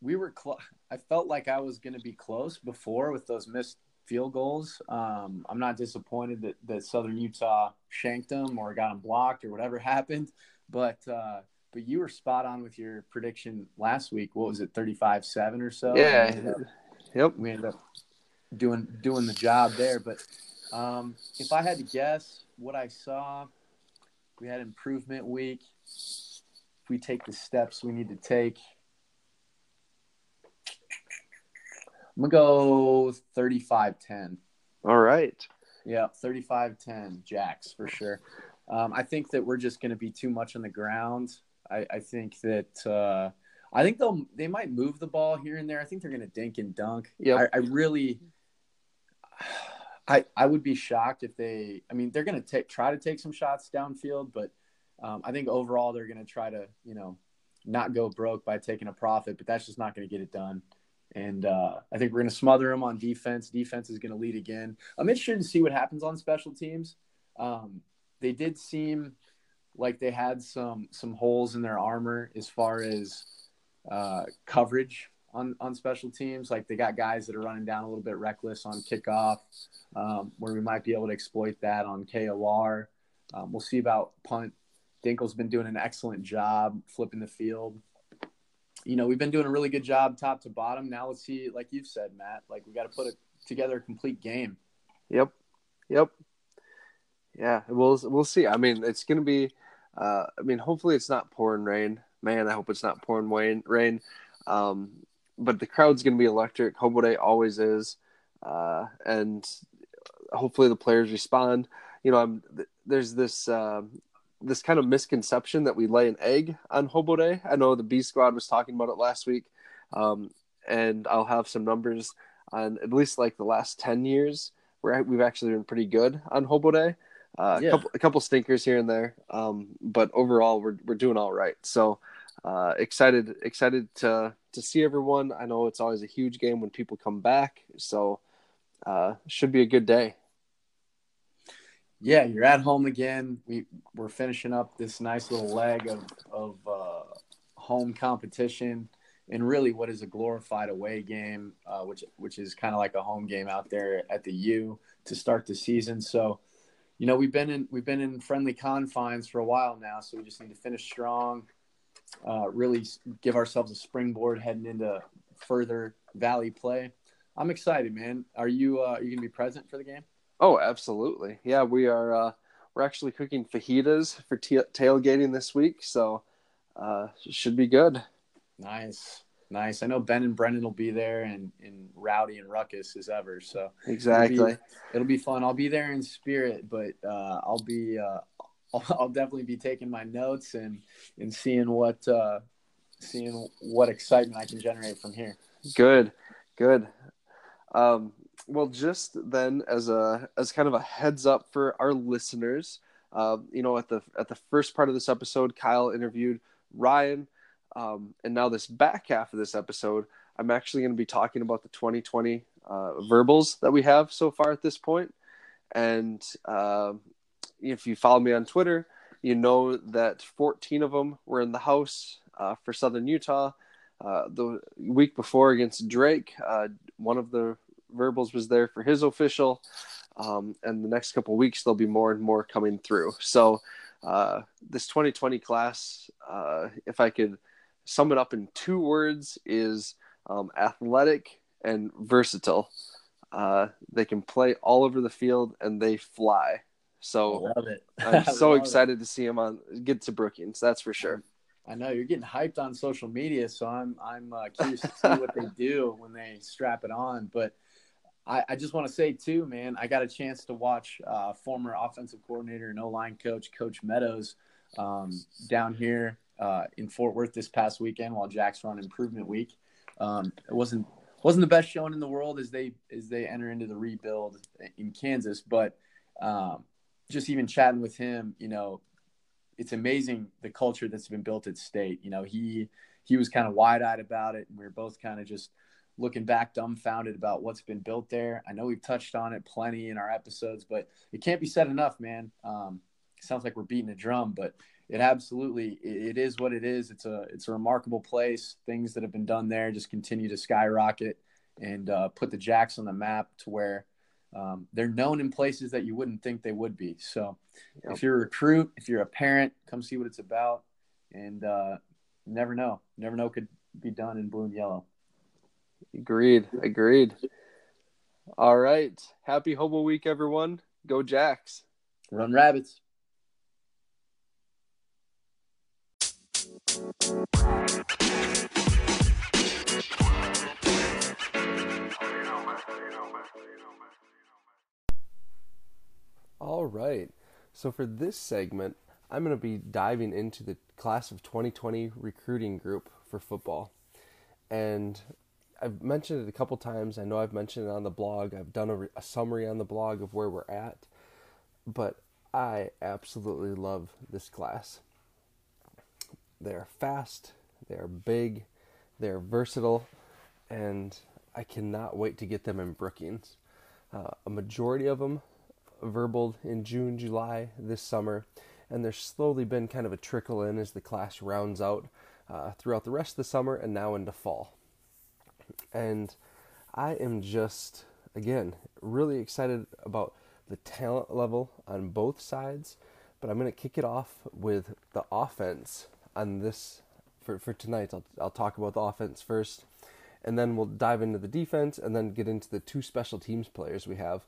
we were close. I felt like I was going to be close before with those missed field goals. Um, I'm not disappointed that, that Southern Utah shanked them or got them blocked or whatever happened. But uh, but you were spot on with your prediction last week. What was it, thirty-five seven or so? Yeah. We ended up, yep. We ended up doing doing the job there. But um, if I had to guess what I saw, we had improvement week. If we take the steps we need to take, I'm going to go thirty-five ten. All right. Yeah, thirty-five ten Jacks for sure. Um, I think that we're just going to be too much on the ground. I, I think that uh, I think they'll they might move the ball here and there. I think they're going to dink and dunk. Yeah. I, I really I I would be shocked if they – I mean, they're going to take try to take some shots downfield, but um, I think overall they're going to try to, you know, not go broke by taking a profit, but that's just not going to get it done. And uh, I think we're going to smother them on defense. Defense is going to lead again. I'm interested to see what happens on special teams. Um, they did seem like they had some some holes in their armor as far as uh, coverage on, on special teams. Like they got guys that are running down a little bit reckless on kickoff, um, where we might be able to exploit that on K O R. Um, we'll see about punt. Dinkel's been doing an excellent job flipping the field. You know, we've been doing a really good job top to bottom. Now let's see, like you've said, Matt, like we got to put it together a complete game. Yep. Yep. Yeah, we'll we'll see. I mean, it's going to be uh, – I mean, hopefully it's not pouring rain. Man, I hope it's not pouring rain. Um, but the crowd's going to be electric. Hobo Day always is. Uh, and hopefully the players respond. You know, I'm, there's this uh, – this kind of misconception that we lay an egg on Hobo Day. I know the B squad was talking about it last week. Um, and I'll have some numbers on at least like the last ten years where we've actually been pretty good on Hobo Day. Uh, yeah. a, couple, a couple stinkers here and there. Um, but overall we're, we're doing all right. So uh, excited, excited to, to see everyone. I know it's always a huge game when people come back. So uh, should be a good day. Yeah, you're at home again. We we're finishing up this nice little leg of of uh, home competition, and really, what is a glorified away game, uh, which which is kind of like a home game out there at the U to start the season. So, you know, we've been in we've been in friendly confines for a while now, so we just need to finish strong. Uh, really give ourselves a springboard heading into further Valley play. I'm excited, man. Are you uh, are you gonna be present for the game? Oh, absolutely. Yeah, we are uh, we're actually cooking fajitas for t- tailgating this week, so uh, it should be good. Nice. Nice. I know Ben and Brendan will be there, and, and Rowdy and Ruckus as ever. So exactly. It'll be, it'll be fun. I'll be there in spirit, but uh, I'll be uh, I'll, I'll definitely be taking my notes and, and seeing what uh, seeing what excitement I can generate from here. Good. Good. Um Well, just then, as a as kind of a heads up for our listeners, uh, you know, at the at the first part of this episode, Kyle interviewed Ryan, um, and now this back half of this episode, I'm actually going to be talking about the twenty twenty uh, verbals that we have so far at this point. And uh, if you follow me on Twitter, you know that fourteen of them were in the house uh, for Southern Utah. Uh, the week before against Drake, uh, one of the verbals was there for his official, um, and the next couple of weeks there'll be more and more coming through. So uh, this twenty twenty class, uh, if I could sum it up in two words, is um, athletic and versatile. Uh, they can play all over the field and they fly. So I love it. I'm so excited it. to see them on get to Brookings. That's for sure. I know you're getting hyped on social media, so I'm I'm uh, curious to see what they do when they strap it on, but. I, I just want to say, too, man, I got a chance to watch uh, former offensive coordinator and O-line coach, Coach Meadows, um, down here uh, in Fort Worth this past weekend while Jacks were on improvement week. Um, it wasn't wasn't the best showing in the world as they as they enter into the rebuild in Kansas, but um, just even chatting with him, you know, it's amazing the culture that's been built at state. You know, he, he was kind of wide-eyed about it, and we were both kind of just looking back dumbfounded about what's been built there. I know we've touched on it plenty in our episodes, but it can't be said enough, man. Um, sounds like we're beating a drum, but it absolutely, it is what it is. It's a, it's a remarkable place. Things that have been done there just continue to skyrocket and uh, put the Jacks on the map to where um, they're known in places that you wouldn't think they would be. So yep. If you're a recruit, if you're a parent, come see what it's about. And uh, never know, never know could be done in blue and yellow. Agreed. Agreed. All right. Happy Hobo Week, everyone. Go Jacks. Run Rabbits. All right. So for this segment, I'm going to be diving into the class of twenty twenty recruiting group for football. And I've mentioned it a couple times. I know I've mentioned it on the blog. I've done a, re- a summary on the blog of where we're at, but I absolutely love this class. They're fast, they're big, they're versatile, and I cannot wait to get them in Brookings. Uh, a majority of them verbaled in June, July, this summer, and there's slowly been kind of a trickle in as the class rounds out uh, throughout the rest of the summer and now into fall. And I am just, again, really excited about the talent level on both sides, but I'm going to kick it off with the offense on this for, for tonight. I'll, I'll talk about the offense first, and then we'll dive into the defense and then get into the two special teams players we have,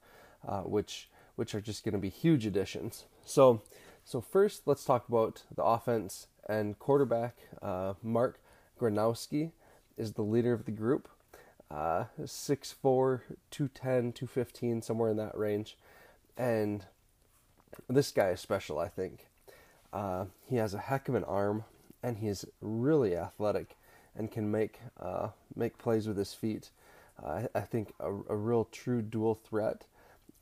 uh, which which are just going to be huge additions. So, so first, let's talk about the offense, and quarterback uh, Mark Gronowski is the leader of the group, uh, six foot four, two ten, two fifteen, somewhere in that range. And this guy is special, I think. Uh, he has a heck of an arm, and he's really athletic and can make uh, make plays with his feet. Uh, I think a, a real true dual threat,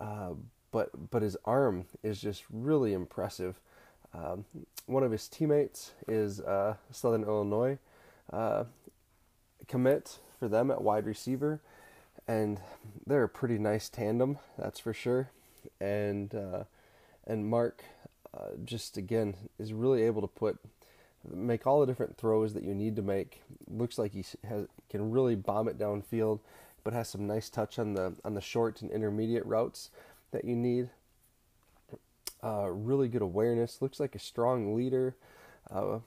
uh, but, but his arm is just really impressive. Um, one of his teammates is uh, Southern Illinois, uh, commit for them at wide receiver, and they're a pretty nice tandem, that's for sure. And uh, and Mark uh, just again is really able to put make all the different throws that you need to make. Looks like he has, can really bomb it downfield, but has some nice touch on the on the short and intermediate routes that you need. Uh, really good awareness. Looks like a strong leader. Uh,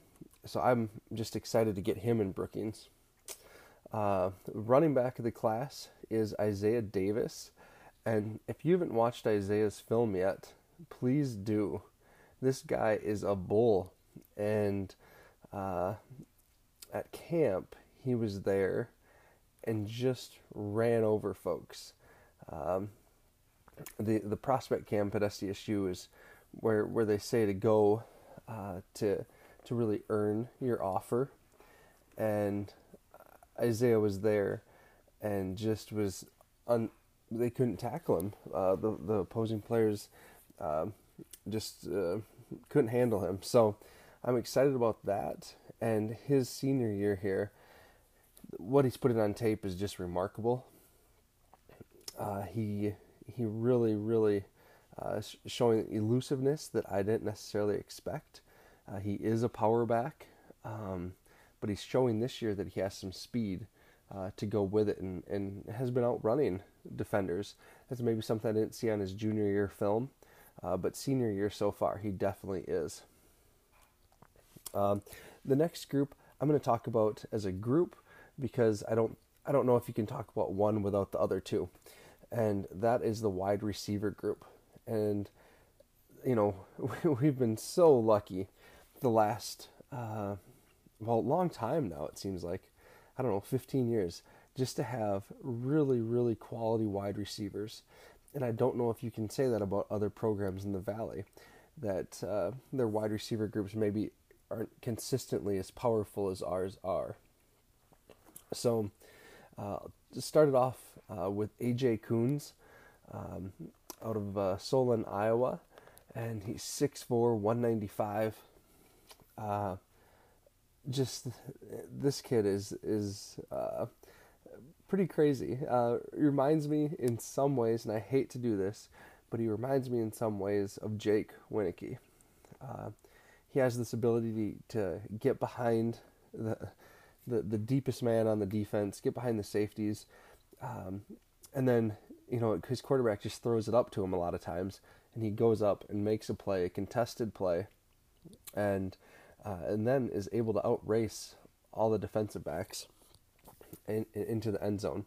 so I'm just excited to get him in Brookings. Uh, running back of the class is Isaiah Davis, and if you haven't watched Isaiah's film yet, please do. This guy is a bull, and uh, at camp he was there and just ran over folks. Um, the the prospect camp at S D S U is where where they say to go uh, to to really earn your offer, and Isaiah was there and just was, un- they couldn't tackle him. Uh, the, the opposing players uh, just uh, couldn't handle him. So I'm excited about that. And his senior year here, what he's putting on tape is just remarkable. Uh, he he really, really uh, sh- showing elusiveness that I didn't necessarily expect. Uh, he is a power back. Um But he's showing this year that he has some speed uh, to go with it, and, and has been outrunning defenders. That's maybe something I didn't see on his junior year film, uh, but senior year so far, he definitely is. Um, the next group I'm going to talk about as a group, because I don't I don't know if you can talk about one without the other two, and that is the wide receiver group. And you know, we've been so lucky the last. Uh, Well, long time now, it seems like, I don't know, fifteen years, just to have really, really quality wide receivers. And I don't know if you can say that about other programs in the Valley, that uh, their wide receiver groups maybe aren't consistently as powerful as ours are. So, uh, started off uh, with A J Coons um, out of uh, Solon, Iowa, and he's six foot four, one ninety-five. uh, just this kid is is uh, pretty crazy. Uh, reminds me in some ways, and I hate to do this, but he reminds me in some ways of Jake Winicky. Uh, he has this ability to get behind the, the the deepest man on the defense, get behind the safeties, um, and then you know his quarterback just throws it up to him a lot of times, and he goes up and makes a play, a contested play, and uh, and then is able to outrace all the defensive backs in, in, into the end zone,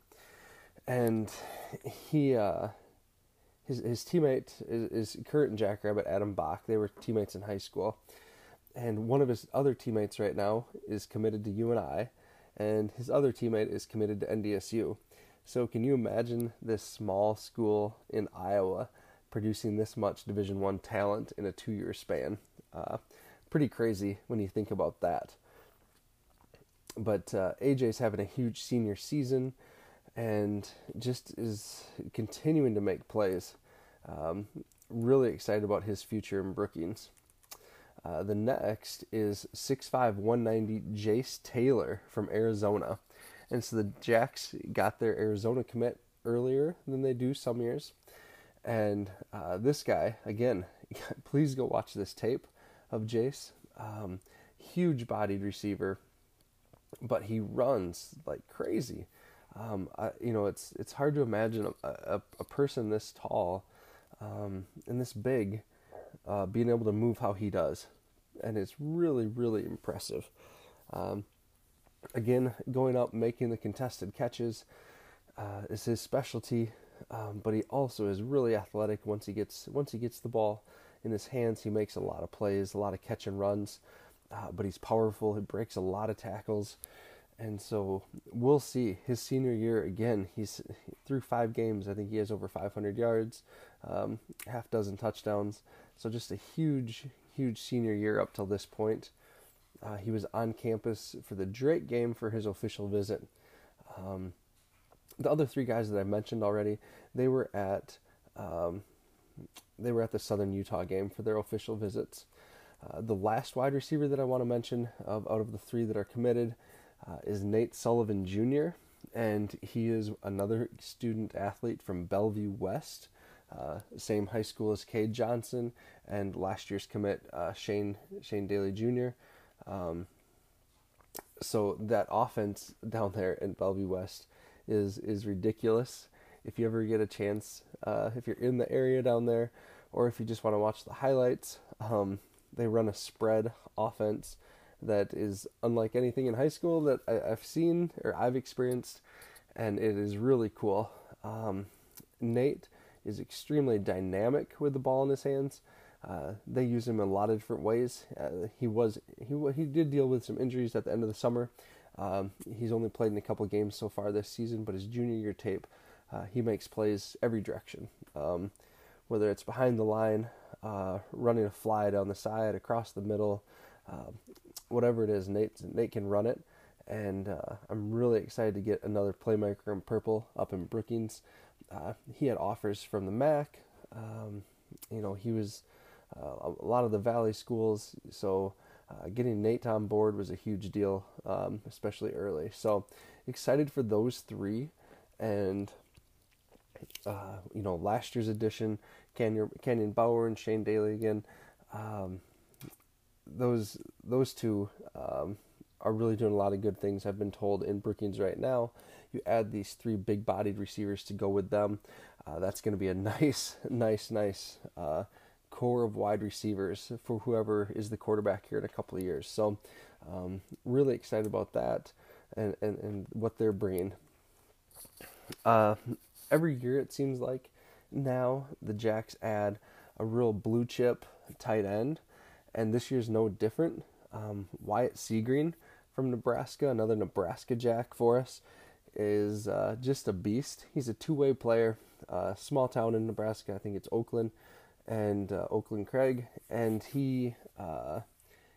and he. Uh, His, his teammate is, is current Jackrabbit, Adam Bach. They were teammates in high school. And one of his other teammates right now is committed to U N I. And his other teammate is committed to N D S U. So can you imagine this small school in Iowa producing this much Division I talent in a two-year span? Uh, pretty crazy when you think about that. But uh, A J's having a huge senior season and just is continuing to make plays. Um, really excited about his future in Brookings. Uh, the next is six five, one ninety Jace Taylor from Arizona. And so the Jacks got their Arizona commit earlier than they do some years. And uh, this guy, again, please go watch this tape of Jace. Um, huge bodied receiver, but he runs like crazy. Um, I, you know, it's it's hard to imagine a, a, a person this tall um, and this big uh, being able to move how he does. And it's really, really impressive. Um, again, going up, making the contested catches uh, is his specialty. Um, but he also is really athletic. Once he gets once he gets the ball in his hands, he makes a lot of plays, a lot of catch and runs. Uh, but he's powerful. He breaks a lot of tackles. And so we'll see his senior year again. He's through five games. I think he has over five hundred yards, um, half dozen touchdowns. So just a huge, huge senior year up till this point. Uh, he was on campus for the Drake game for his official visit. Um, the other three guys that I mentioned already, they were at um, they were at the Southern Utah game for their official visits. Uh, the last wide receiver that I want to mention of out of the three that are committed. Uh, is Nate Sullivan Junior, and he is another student athlete from Bellevue West, uh, same high school as Cade Johnson, and last year's commit uh, Shane Shane Daly Junior Um, so that offense down there in Bellevue West is is ridiculous. If you ever get a chance, uh, if you're in the area down there, or if you just want to watch the highlights, um, they run a spread offense that is unlike anything in high school that I, I've seen or I've experienced, and it is really cool. Um, Nate is extremely dynamic with the ball in his hands. Uh, they use him in a lot of different ways. Uh, he was he he did deal with some injuries at the end of the summer. Um, he's only played in a couple games so far this season, but his junior year tape, uh, he makes plays every direction, um, whether it's behind the line, uh, running a fly down the side, across the middle. Uh, whatever it is, Nate, Nate can run it, and uh, I'm really excited to get another playmaker in purple up in Brookings. Uh, he had offers from the M A C. Um, you know, he was uh, a lot of the Valley schools, so uh, getting Nate on board was a huge deal, um, especially early. So excited for those three, and uh, you know, last year's addition, Canyon, Canyon Bauer and Shane Daly again. Um, Those those two um, are really doing a lot of good things, I've been told, in Brookings right now. You add these three big-bodied receivers to go with them. Uh, that's going to be a nice, nice, nice uh, core of wide receivers for whoever is the quarterback here in a couple of years. So um, really excited about that and, and, and what they're bringing. Uh, every year, it seems like now, the Jacks add a real blue-chip tight end. And this year's no different. Um, Wyatt Seagreen from Nebraska, another Nebraska Jack for us, is uh, just a beast. He's a two-way player, uh, small town in Nebraska. I think it's Oakland and uh, Oakland Craig. And he uh,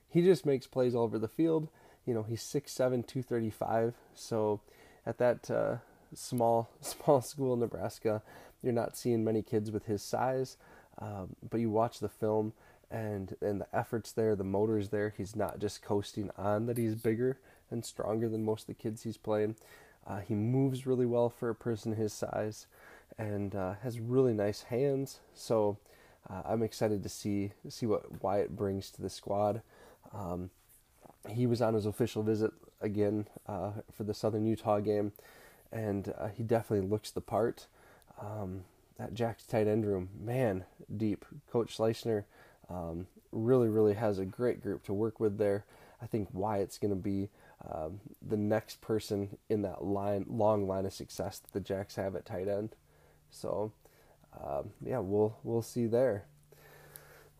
he just makes plays all over the field. You know, he's six seven, two thirty-five. So at that uh, small, small school in Nebraska, you're not seeing many kids with his size. Um, but you watch the film. and and the effort's there, the motor's there. He's not just coasting on that he's bigger and stronger than most of the kids he's playing. Uh, he moves really well for a person his size, and uh, has really nice hands. So uh, I'm excited to see see what Wyatt brings to the squad. Um, he was on his official visit again uh, for the Southern Utah game, and uh, he definitely looks the part. Um, that Jack's tight end room, man, deep. Coach Schleissner um, really, really has a great group to work with there. I think Wyatt's going to be um, the next person in that line, long line of success that the Jacks have at tight end. So, um, yeah, we'll we'll see there.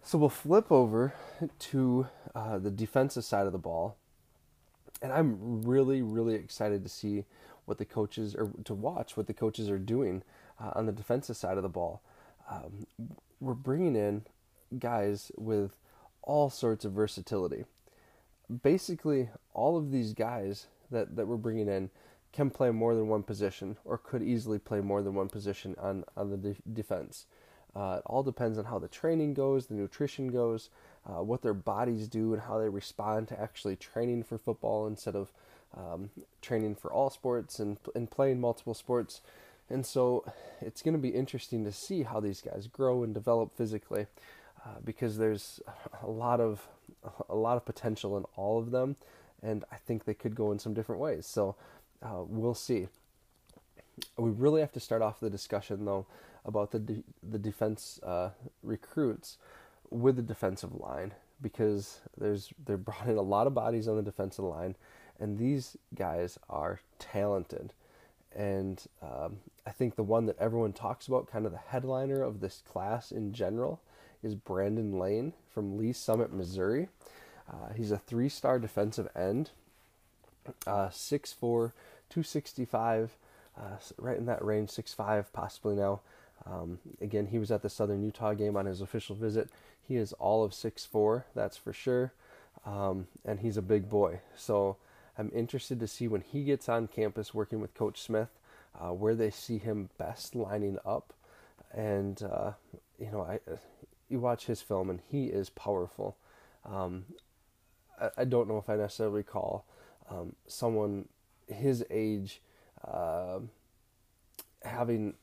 So we'll flip over to uh, the defensive side of the ball, and I'm really, really excited to see what the coaches or to watch what the coaches are doing uh, on the defensive side of the ball. Um, we're bringing in guys with all sorts of versatility. Basically, all of these guys that, that we're bringing in can play more than one position, or could easily play more than one position on on the de- defense. Uh, it all depends on how the training goes, the nutrition goes, uh, what their bodies do, and how they respond to actually training for football instead of um, training for all sports and and playing multiple sports. And so it's going to be interesting to see how these guys grow and develop physically, uh, because there's a lot of a lot of potential in all of them, and I think they could go in some different ways. So uh, we'll see. We really have to start off the discussion, though, about the de- the defense uh, recruits with the defensive line, because there's they're brought in a lot of bodies on the defensive line, and these guys are talented. And um, I think the one that everyone talks about, kind of the headliner of this class in general, is Brandon Lane from Lee Summit, Missouri. Uh, he's a three-star defensive end, uh, six four, two sixty-five, uh, right in that range, six five possibly now. Um, again, he was at the Southern Utah game on his official visit. He is all of six four, that's for sure, um, and he's a big boy. So I'm interested to see when he gets on campus working with Coach Smith, uh, where they see him best lining up. And, uh, you know, I you watch his film, and he is powerful. Um, I, I don't know if I necessarily recall um, someone his age uh, having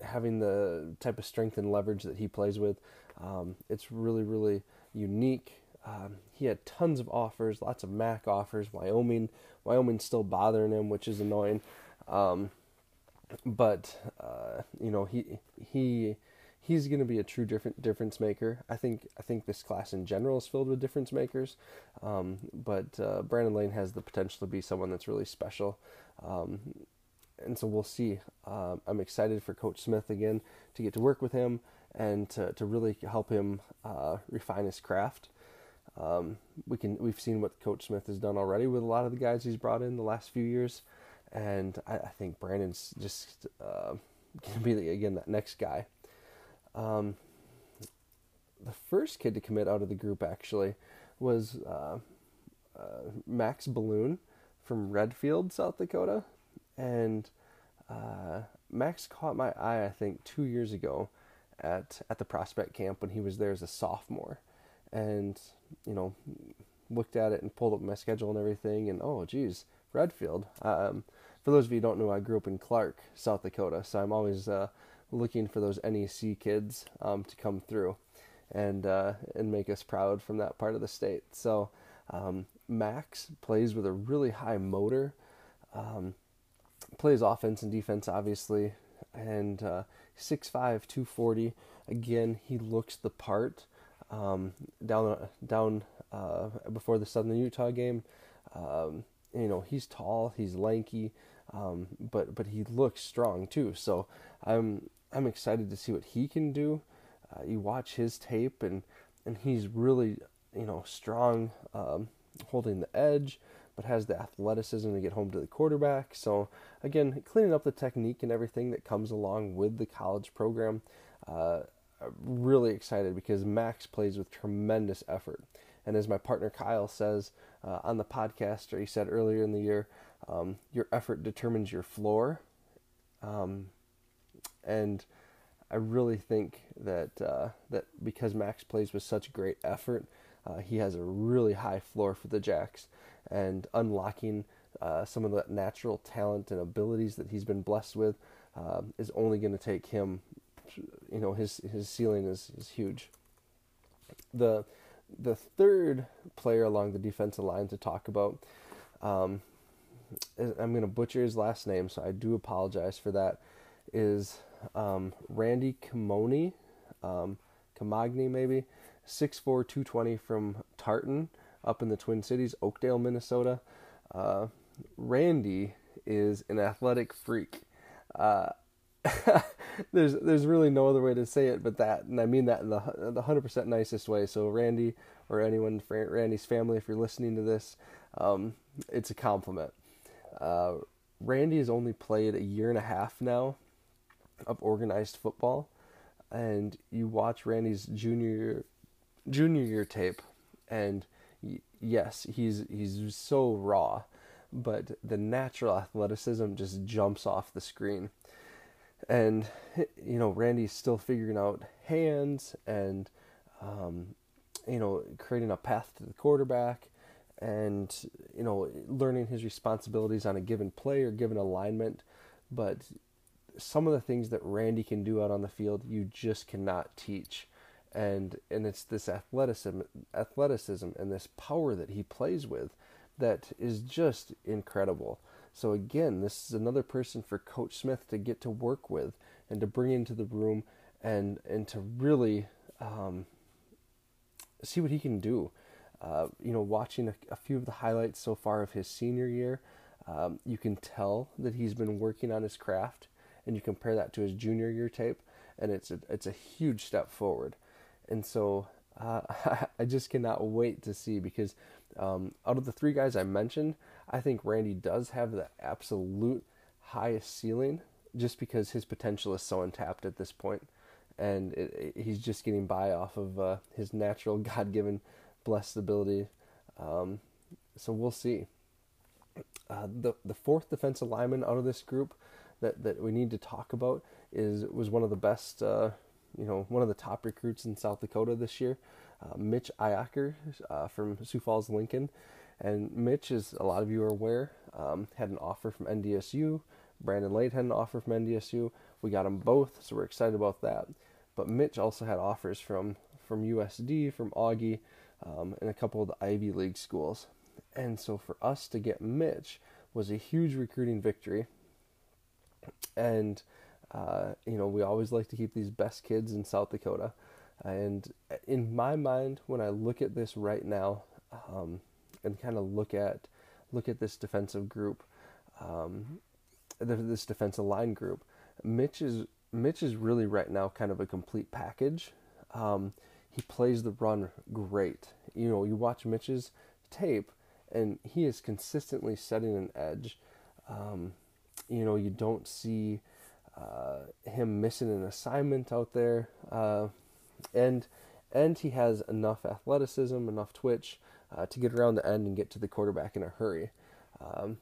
having the type of strength and leverage that he plays with. Um, it's really, really unique. Um, he had tons of offers, lots of M A C offers. Wyoming, Wyoming's still bothering him, which is annoying. Um, but uh, you know, he he he's going to be a true different difference maker. I think I think this class in general is filled with difference makers. Um, but uh, Brandon Lane has the potential to be someone that's really special, um, and so we'll see. Uh, I'm excited for Coach Smith again to get to work with him and to to really help him uh, refine his craft. Um, we can, we've seen what Coach Smith has done already with a lot of the guys he's brought in the last few years. And I, I think Brandon's just, uh, going to be the, again, that next guy. Um, the first kid to commit out of the group actually was, uh, uh, Max Balloon from Redfield, South Dakota. And, uh, Max caught my eye, I think two years ago at, at the prospect camp when he was there as a sophomore. And, you know, looked at it and pulled up my schedule and everything, and oh, geez, Redfield. Um, for those of you who don't know, I grew up in Clark, South Dakota, so I'm always uh, looking for those N E C kids um, to come through and uh, and make us proud from that part of the state. So um, Max plays with a really high motor, um, plays offense and defense, obviously, and uh, six five, two forty. Again, he looks the part. Um, down, down, uh, before the Southern Utah game, um, you know, he's tall, he's lanky, um, but, but he looks strong too. So I'm, I'm excited to see what he can do. Uh, you watch his tape, and, and he's really, you know, strong, um, holding the edge, but has the athleticism to get home to the quarterback. So again, cleaning up the technique and everything that comes along with the college program. uh, Really excited because Max plays with tremendous effort, and as my partner Kyle says uh, on the podcast, or he said earlier in the year, um, your effort determines your floor. Um, and I really think that uh, that because Max plays with such great effort, uh, he has a really high floor for the Jacks, and unlocking uh, some of that natural talent and abilities that he's been blessed with uh, is only going to take him. You know, his his ceiling is, is huge. The the third player along the defensive line to talk about, um, I'm going to butcher his last name, so I do apologize for that, is um, Randy Kamoni, um, Kamagni maybe, six four, two twenty from Tartan up in the Twin Cities, Oakdale, Minnesota. Uh, Randy is an athletic freak. Uh, there's there's really no other way to say it but that, and I mean that in the the one hundred percent nicest way. So Randy, or anyone, Randy's family, if you're listening to this, um, it's a compliment. Uh, Randy has only played a year and a half now of organized football, and you watch Randy's junior junior year tape, and y- yes, he's he's so raw, but the natural athleticism just jumps off the screen. And, you know, Randy's still figuring out hands and, um, you know, creating a path to the quarterback and, you know, learning his responsibilities on a given play or given alignment. But some of the things that Randy can do out on the field, you just cannot teach. And and it's this athleticism, athleticism and this power that he plays with that is just incredible. So again, this is another person for Coach Smith to get to work with and to bring into the room and and to really um, see what he can do. Uh, you know, watching a, a few of the highlights so far of his senior year, um, you can tell that he's been working on his craft, and you compare that to his junior year tape, and it's a, it's a huge step forward. And so uh, I just cannot wait to see, because um, out of the three guys I mentioned, I think Randy does have the absolute highest ceiling, just because his potential is so untapped at this point, and it, it, he's just getting by off of uh, his natural God-given blessed ability. Um, so we'll see. Uh, the the fourth defensive lineman out of this group that, that we need to talk about is was one of the best, uh, you know, one of the top recruits in South Dakota this year, uh, Mitch Iacker uh, from Sioux Falls Lincoln. And Mitch, as a lot of you are aware, um, had an offer from N D S U. Brandon Lade had an offer from N D S U. We got them both, so we're excited about that. But Mitch also had offers from, from U S D, from Augie, um, and a couple of the Ivy League schools. And so for us to get Mitch was a huge recruiting victory. And, uh, you know, we always like to keep these best kids in South Dakota. And in my mind, when I look at this right now, um, and kind of look at look at this defensive group, um, this defensive line group, Mitch is Mitch is really right now kind of a complete package. Um, he plays the run great. You know, you watch Mitch's tape, and he is consistently setting an edge. Um, you know, you don't see uh, him missing an assignment out there, uh, and and he has enough athleticism, enough twitch, Uh, to get around the end and get to the quarterback in a hurry. Um,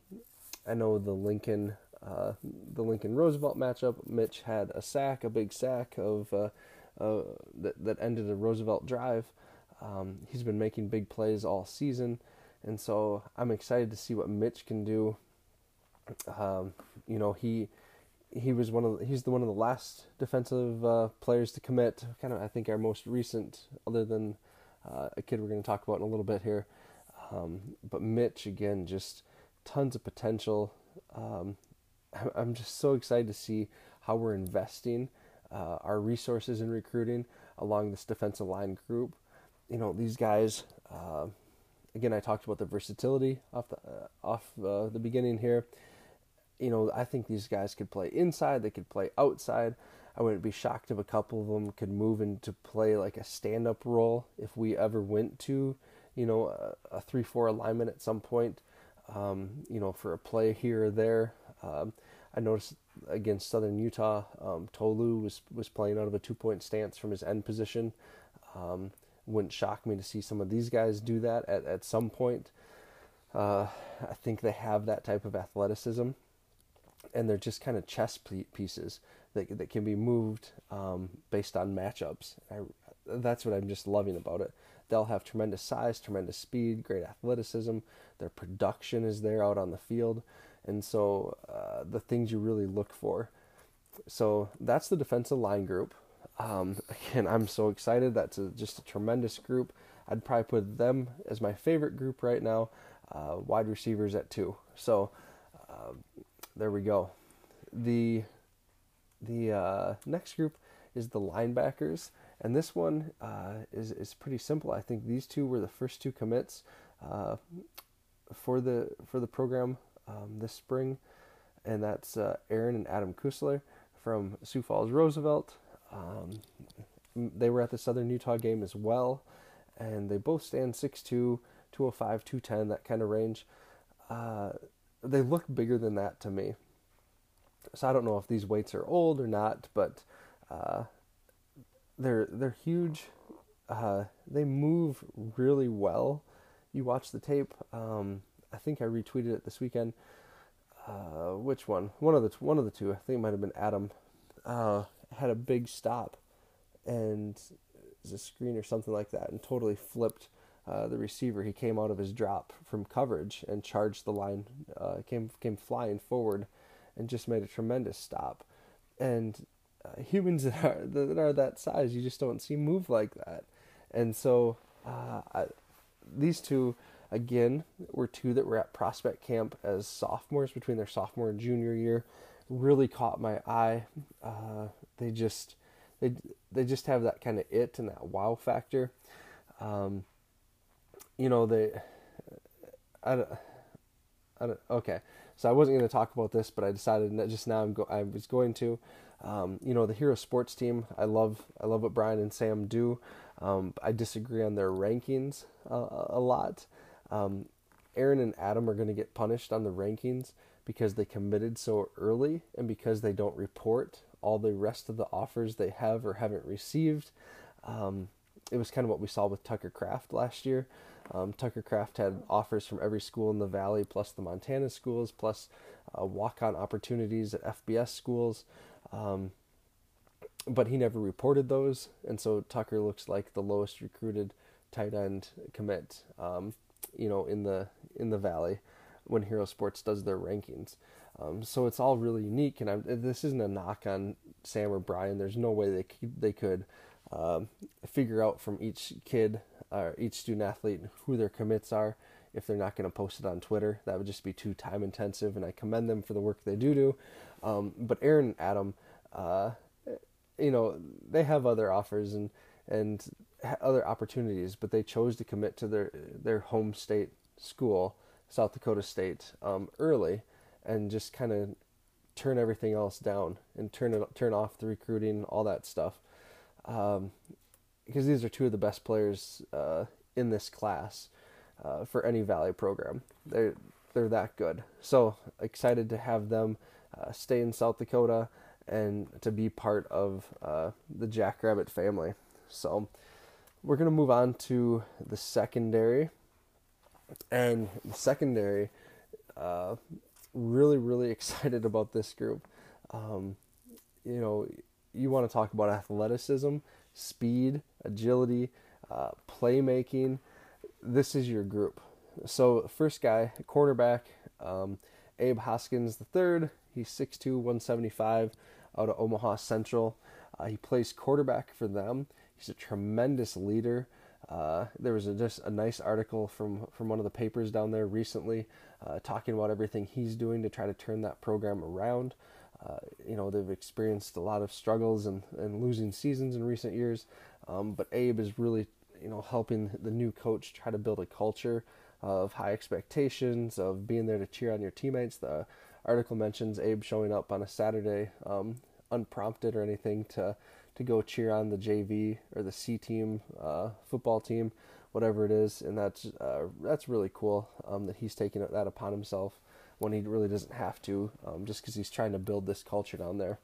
I know the Lincoln uh, the Lincoln Roosevelt matchup, Mitch had a sack, a big sack of uh, uh, that, that ended a Roosevelt drive. Um, he's been making big plays all season, and so I'm excited to see what Mitch can do. Um, you know, he he was one of the, he's the one of the last defensive uh, players to commit. Kind of, I think, our most recent, other than. Uh, a kid we're going to talk about in a little bit here. Um, but Mitch, again, just tons of potential. Um, I'm just so excited to see how we're investing uh, our resources in recruiting along this defensive line group. You know, these guys, uh, again, I talked about the versatility off the, uh, off uh, the beginning here. You know, I think these guys could play inside. They could play outside. I wouldn't be shocked if a couple of them could move into play like a stand-up role if we ever went to, you know, a three four alignment at some point, um, you know, for a play here or there. Um, I noticed against Southern Utah, um, Tolu was, was playing out of a two-point stance from his end position. Um, wouldn't shock me to see some of these guys do that at, at some point. Uh, I think they have that type of athleticism. and they're just kind of chess pieces that that can be moved um, based on matchups. I, that's what I'm just loving about it. They'll have tremendous size, tremendous speed, great athleticism. Their production is there out on the field. And so uh, the things you really look for. So that's the defensive line group. Um, again, I'm so excited. That's a, just a tremendous group. I'd probably put them as my favorite group right now. Uh, wide receivers at two. So uh, there we go. The the uh, next group is the linebackers. And this one uh, is, is pretty simple. I think these two were the first two commits uh, for the for the program um, this spring. And that's uh, Aaron and Adam Kusler from Sioux Falls Roosevelt. Um, they were at the Southern Utah game as well. And they both stand six two, two oh five, two ten, that kind of range. Uh, they look bigger than that to me. So I don't know if these weights are old or not, but uh, they're they're huge. Uh, they move really well. You watch the tape. Um, I think I retweeted it this weekend. Uh, which one? One of the one of the two. I think it might have been Adam. Uh, had a big stop, and it was a screen or something like that, and totally flipped uh, the receiver. He came out of his drop from coverage and charged the line. Uh, came came flying forward, and just made a tremendous stop. And uh, humans that are that are that size, you just don't see move like that. And so uh, I, these two. Again, were two that were at prospect camp as sophomores between their sophomore and junior year. Really caught my eye. Uh, they just they they just have that kind of it and that wow factor. Um, you know they. I don't, I don't, okay, so I wasn't going to talk about this, but I decided that just now I'm go I was going to. Um, you know the Hero Sports team. I love I love what Brian and Sam do. Um, I disagree on their rankings uh, a lot. Um, Aaron and Adam are going to get punished on the rankings because they committed so early and because they don't report all the rest of the offers they have or haven't received. Um, it was kind of what we saw with Tucker Kraft last year. Um, Tucker Kraft had offers from every school in the Valley, plus the Montana schools, plus uh, walk-on opportunities at F B S schools. Um, but he never reported those. And so Tucker looks like the lowest recruited tight end commit, um, you know, in the in the Valley when Hero Sports does their rankings. Um, so it's all really unique, and I'm, this isn't a knock on Sam or Brian. There's no way they could, they could um, figure out from each kid or each student-athlete who their commits are if they're not going to post it on Twitter. That would just be too time-intensive, and I commend them for the work they do do. Um, but Aaron and Adam, uh, you know, they have other offers and and other opportunities, but they chose to commit to their their home state school, South Dakota State, um, early, and just kind of turn everything else down and turn it turn off the recruiting, all that stuff, um, because these are two of the best players uh, in this class uh, for any Valley program. They're they're that good. So excited to have them uh, stay in South Dakota and to be part of uh, the Jackrabbit family. So we're going to move on to the secondary, and the secondary, uh, really, really excited about this group. Um, you know, you want to talk about athleticism, speed, agility, uh, playmaking. This is your group. So first guy, cornerback, um, Abe Hoskins the third. He's six two, one seventy-five, out of Omaha Central. Uh, he plays quarterback for them. He's a tremendous leader. Uh, there was a, just a nice article from, from one of the papers down there recently uh, talking about everything he's doing to try to turn that program around. Uh, you know, they've experienced a lot of struggles and, and losing seasons in recent years, um, but Abe is really, you know, helping the new coach try to build a culture of high expectations, of being there to cheer on your teammates. The article mentions Abe showing up on a Saturday, um, unprompted or anything, to to go cheer on the J V or the C team, uh, football team, whatever it is. And that's, uh, that's really cool um, that he's taking that upon himself when he really doesn't have to, um, just because he's trying to build this culture down there.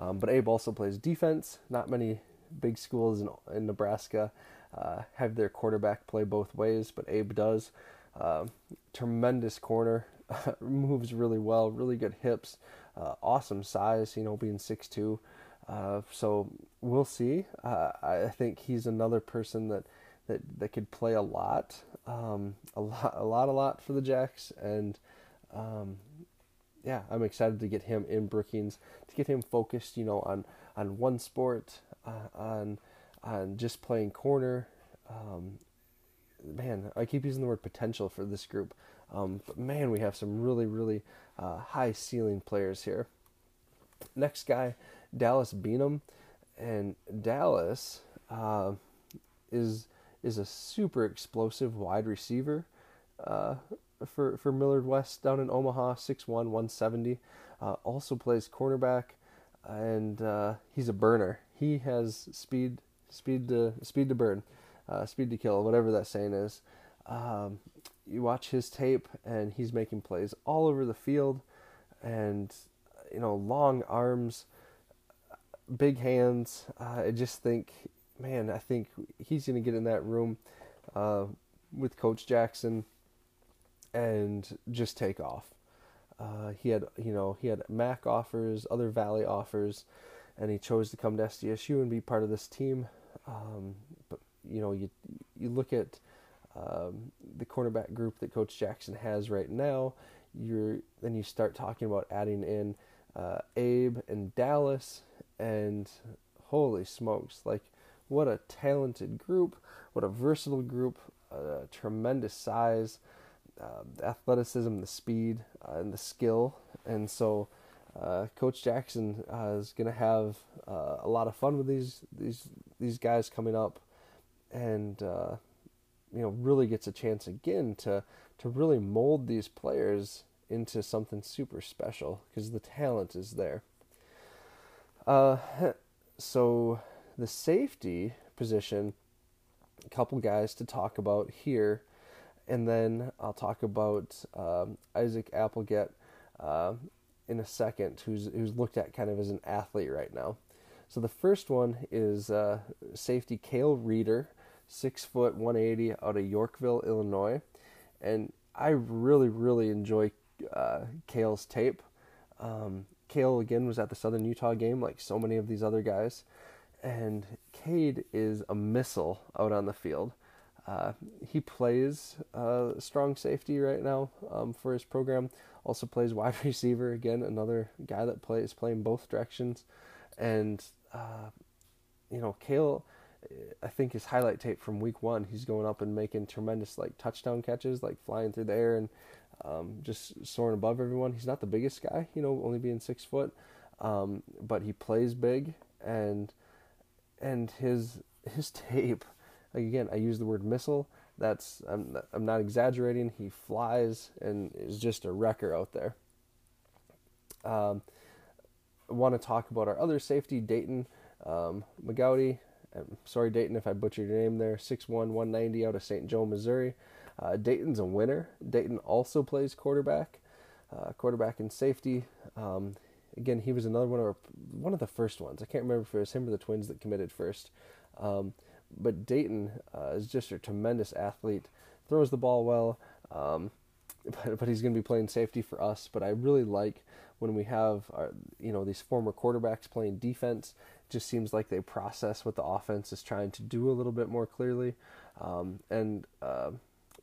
Um, but Abe also plays defense. Not many big schools in, in Nebraska uh, have their quarterback play both ways, but Abe does. Uh, tremendous corner, moves really well, really good hips, uh, awesome size, you know, being six two. Uh, so we'll see. Uh, I think he's another person that, that, that could play a lot, um, a lot, a lot, a lot for the Jacks. And, um, yeah, I'm excited to get him in Brookings, to get him focused, you know, on, on one sport, uh, on, on just playing corner. Um, man, I keep using the word potential for this group. Um, but man, we have some really, really, uh, high ceiling players here. Next guy, Dallas Beanham, and Dallas, uh, is, is a super explosive wide receiver, uh, for, for Millard West down in Omaha, six one, one seventy, uh, also plays cornerback, and, uh, he's a burner. He has speed, speed to, speed to burn, uh, speed to kill, whatever that saying is. Um, you watch his tape and he's making plays all over the field, and, you know, long arms, big hands. Uh, I just think, man, I think he's going to get in that room uh, with Coach Jackson and just take off. Uh, he had, you know, he had M A C offers, other Valley offers, and he chose to come to S D S U and be part of this team. Um, but, you know, you you look at um, the cornerback group that Coach Jackson has right now, you're then you start talking about adding in uh, Abe and Dallas, and holy smokes, like, what a talented group, what a versatile group, uh, tremendous size, uh, the athleticism, the speed, uh, and the skill. And so uh, Coach Jackson uh, is going to have uh, a lot of fun with these these these guys coming up, and uh, you know, really gets a chance again to to really mold these players into something super special, because the talent is there. Uh, so the safety position, a couple guys to talk about here, and then I'll talk about um, Isaac Applegate uh, in a second, who's who's looked at kind of as an athlete right now. So the first one is uh, safety Cale Reeder, six foot one eighty, out of Yorkville, Illinois, and I really really enjoy uh, Cale's tape. Um, Cale, again, was at the Southern Utah game, like so many of these other guys. And Cade is a missile out on the field. Uh, he plays uh, strong safety right now um, for his program. Also plays wide receiver. Again, another guy that plays playing both directions. And, uh, you know, Cale, I think his highlight tape from week one, he's going up and making tremendous, like, touchdown catches, like flying through the air and Um, just soaring above everyone. He's not the biggest guy, you know, only being six foot, um, but he plays big, and and his his tape. Again, I use the word missile. That's I'm I'm not exaggerating. He flies and is just a wrecker out there. Um, I want to talk about our other safety, Dayton um, McGowdy. I'm sorry, Dayton, if I butchered your name there. six one, one ninety, out of Saint Joe, Missouri. Uh, Dayton's a winner. Dayton also plays quarterback, uh, quarterback and safety. Um, again, he was another one of our, one of the first ones. I can't remember if it was him or the Twins that committed first. Um, but Dayton uh, is just a tremendous athlete. Throws the ball well, um, but, but he's going to be playing safety for us. But I really like when we have our, you know, these former quarterbacks playing defense. It just seems like they process what the offense is trying to do a little bit more clearly, um, and. Uh,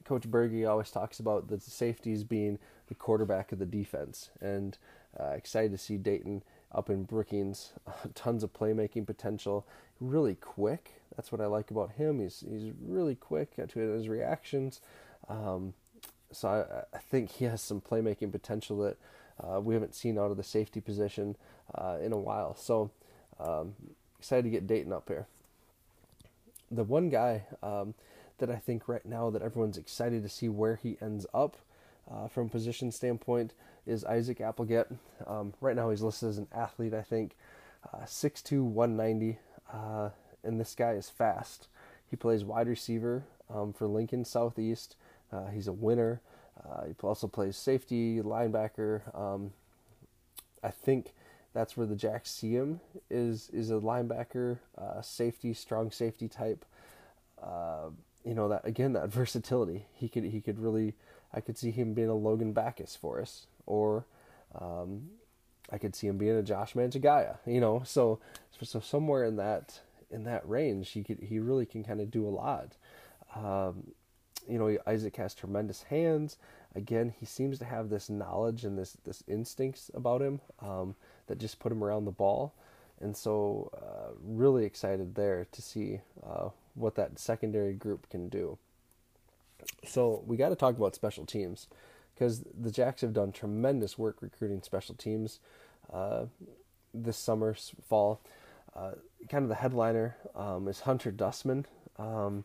Coach Berge always talks about the safeties being the quarterback of the defense, and uh, excited to see Dayton up in Brookings. Uh, tons of playmaking potential, really quick. That's what I like about him. He's he's really quick to his reactions. Um, so I, I think he has some playmaking potential that uh, we haven't seen out of the safety position uh, in a while. So um, excited to get Dayton up here. The one guy. Um, that I think right now that everyone's excited to see where he ends up uh, from position standpoint is Isaac Applegate. Um, right now he's listed as an athlete, I think, uh, six two, one ninety, uh, and this guy is fast. He plays wide receiver um, for Lincoln Southeast. Uh, he's a winner. Uh, he also plays safety, linebacker. Um, I think that's where the Jacks see him, is, is a linebacker, uh, safety, strong safety type. Uh, You know, that again, that versatility. He could he could really. I could see him being a Logan Backus for us, or um, I could see him being a Josh Mantegaya, you know, so, so somewhere in that, in that range, he could, he really can kind of do a lot. Um, you know, Isaac has tremendous hands. Again, he seems to have this knowledge and this, this instincts about him, um, that just put him around the ball. And so, uh, really excited there to see, uh, what that secondary group can do. So we got to talk about special teams, because the Jacks have done tremendous work recruiting special teams uh, this summer, fall. Uh, kind of the headliner um, is Hunter Dustman um,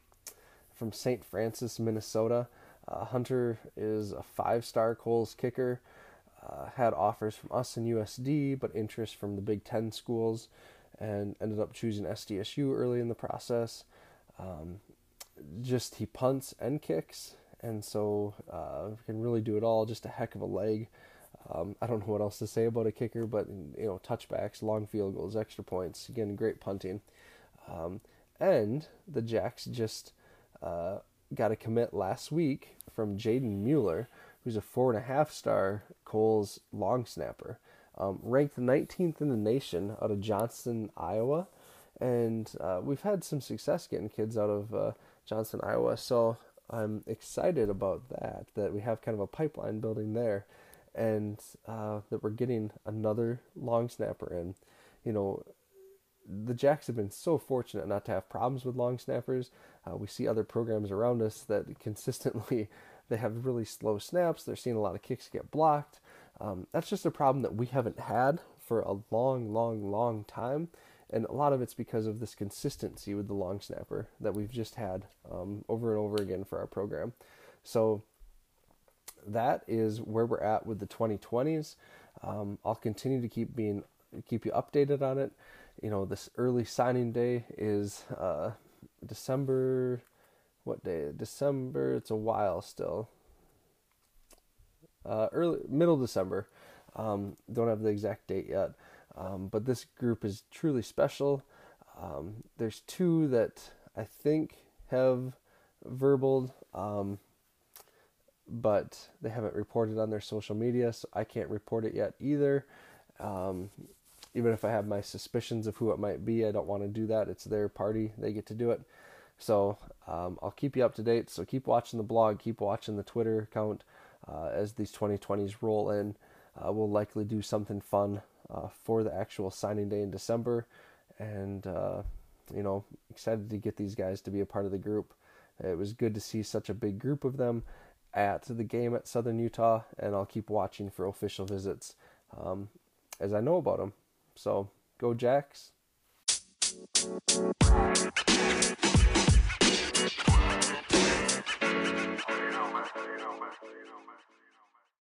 from Saint Francis, Minnesota. Uh, Hunter is a five-star Coles kicker, uh, had offers from us and U S D, but interest from the Big Ten schools, and ended up choosing S D S U early in the process. Um, just he punts and kicks, and so uh, can really do it all. Just a heck of a leg. Um, I don't know what else to say about a kicker, but you know, touchbacks, long field goals, extra points. Again, great punting. Um, and the Jacks just uh, got a commit last week from Jaden Mueller, who's a four and a half star Coles long snapper, um, ranked nineteenth in the nation out of Johnston, Iowa. And uh, we've had some success getting kids out of uh, Johnston, Iowa. So I'm excited about that, that we have kind of a pipeline building there, and uh, that we're getting another long snapper in. You know, the Jacks have been so fortunate not to have problems with long snappers. Uh, we see other programs around us that consistently they have really slow snaps. They're seeing a lot of kicks get blocked. Um, that's just a problem that we haven't had for a long, long, long time. And a lot of it's because of this consistency with the long snapper that we've just had um, over and over again for our program. So that is where we're at with the twenty twenties. Um, I'll continue to keep being keep you updated on it. You know, this early signing day is uh, December. What day? December. It's a while still. Uh, early middle December. Um, don't have the exact date yet. Um, but this group is truly special. Um, there's two that I think have verbaled, um, but they haven't reported on their social media, so I can't report it yet either. Um, even if I have my suspicions of who it might be, I don't want to do that. It's their party. They get to do it. So um, I'll keep you up to date. So keep watching the blog. Keep watching the Twitter account uh, as these twenty twenties roll in. Uh, we'll likely do something fun Uh, for the actual signing day in December, and uh, you know, excited to get these guys to be a part of the group. It was good to see such a big group of them at the game at Southern Utah, and I'll keep watching for official visits um, as I know about them. So go Jacks!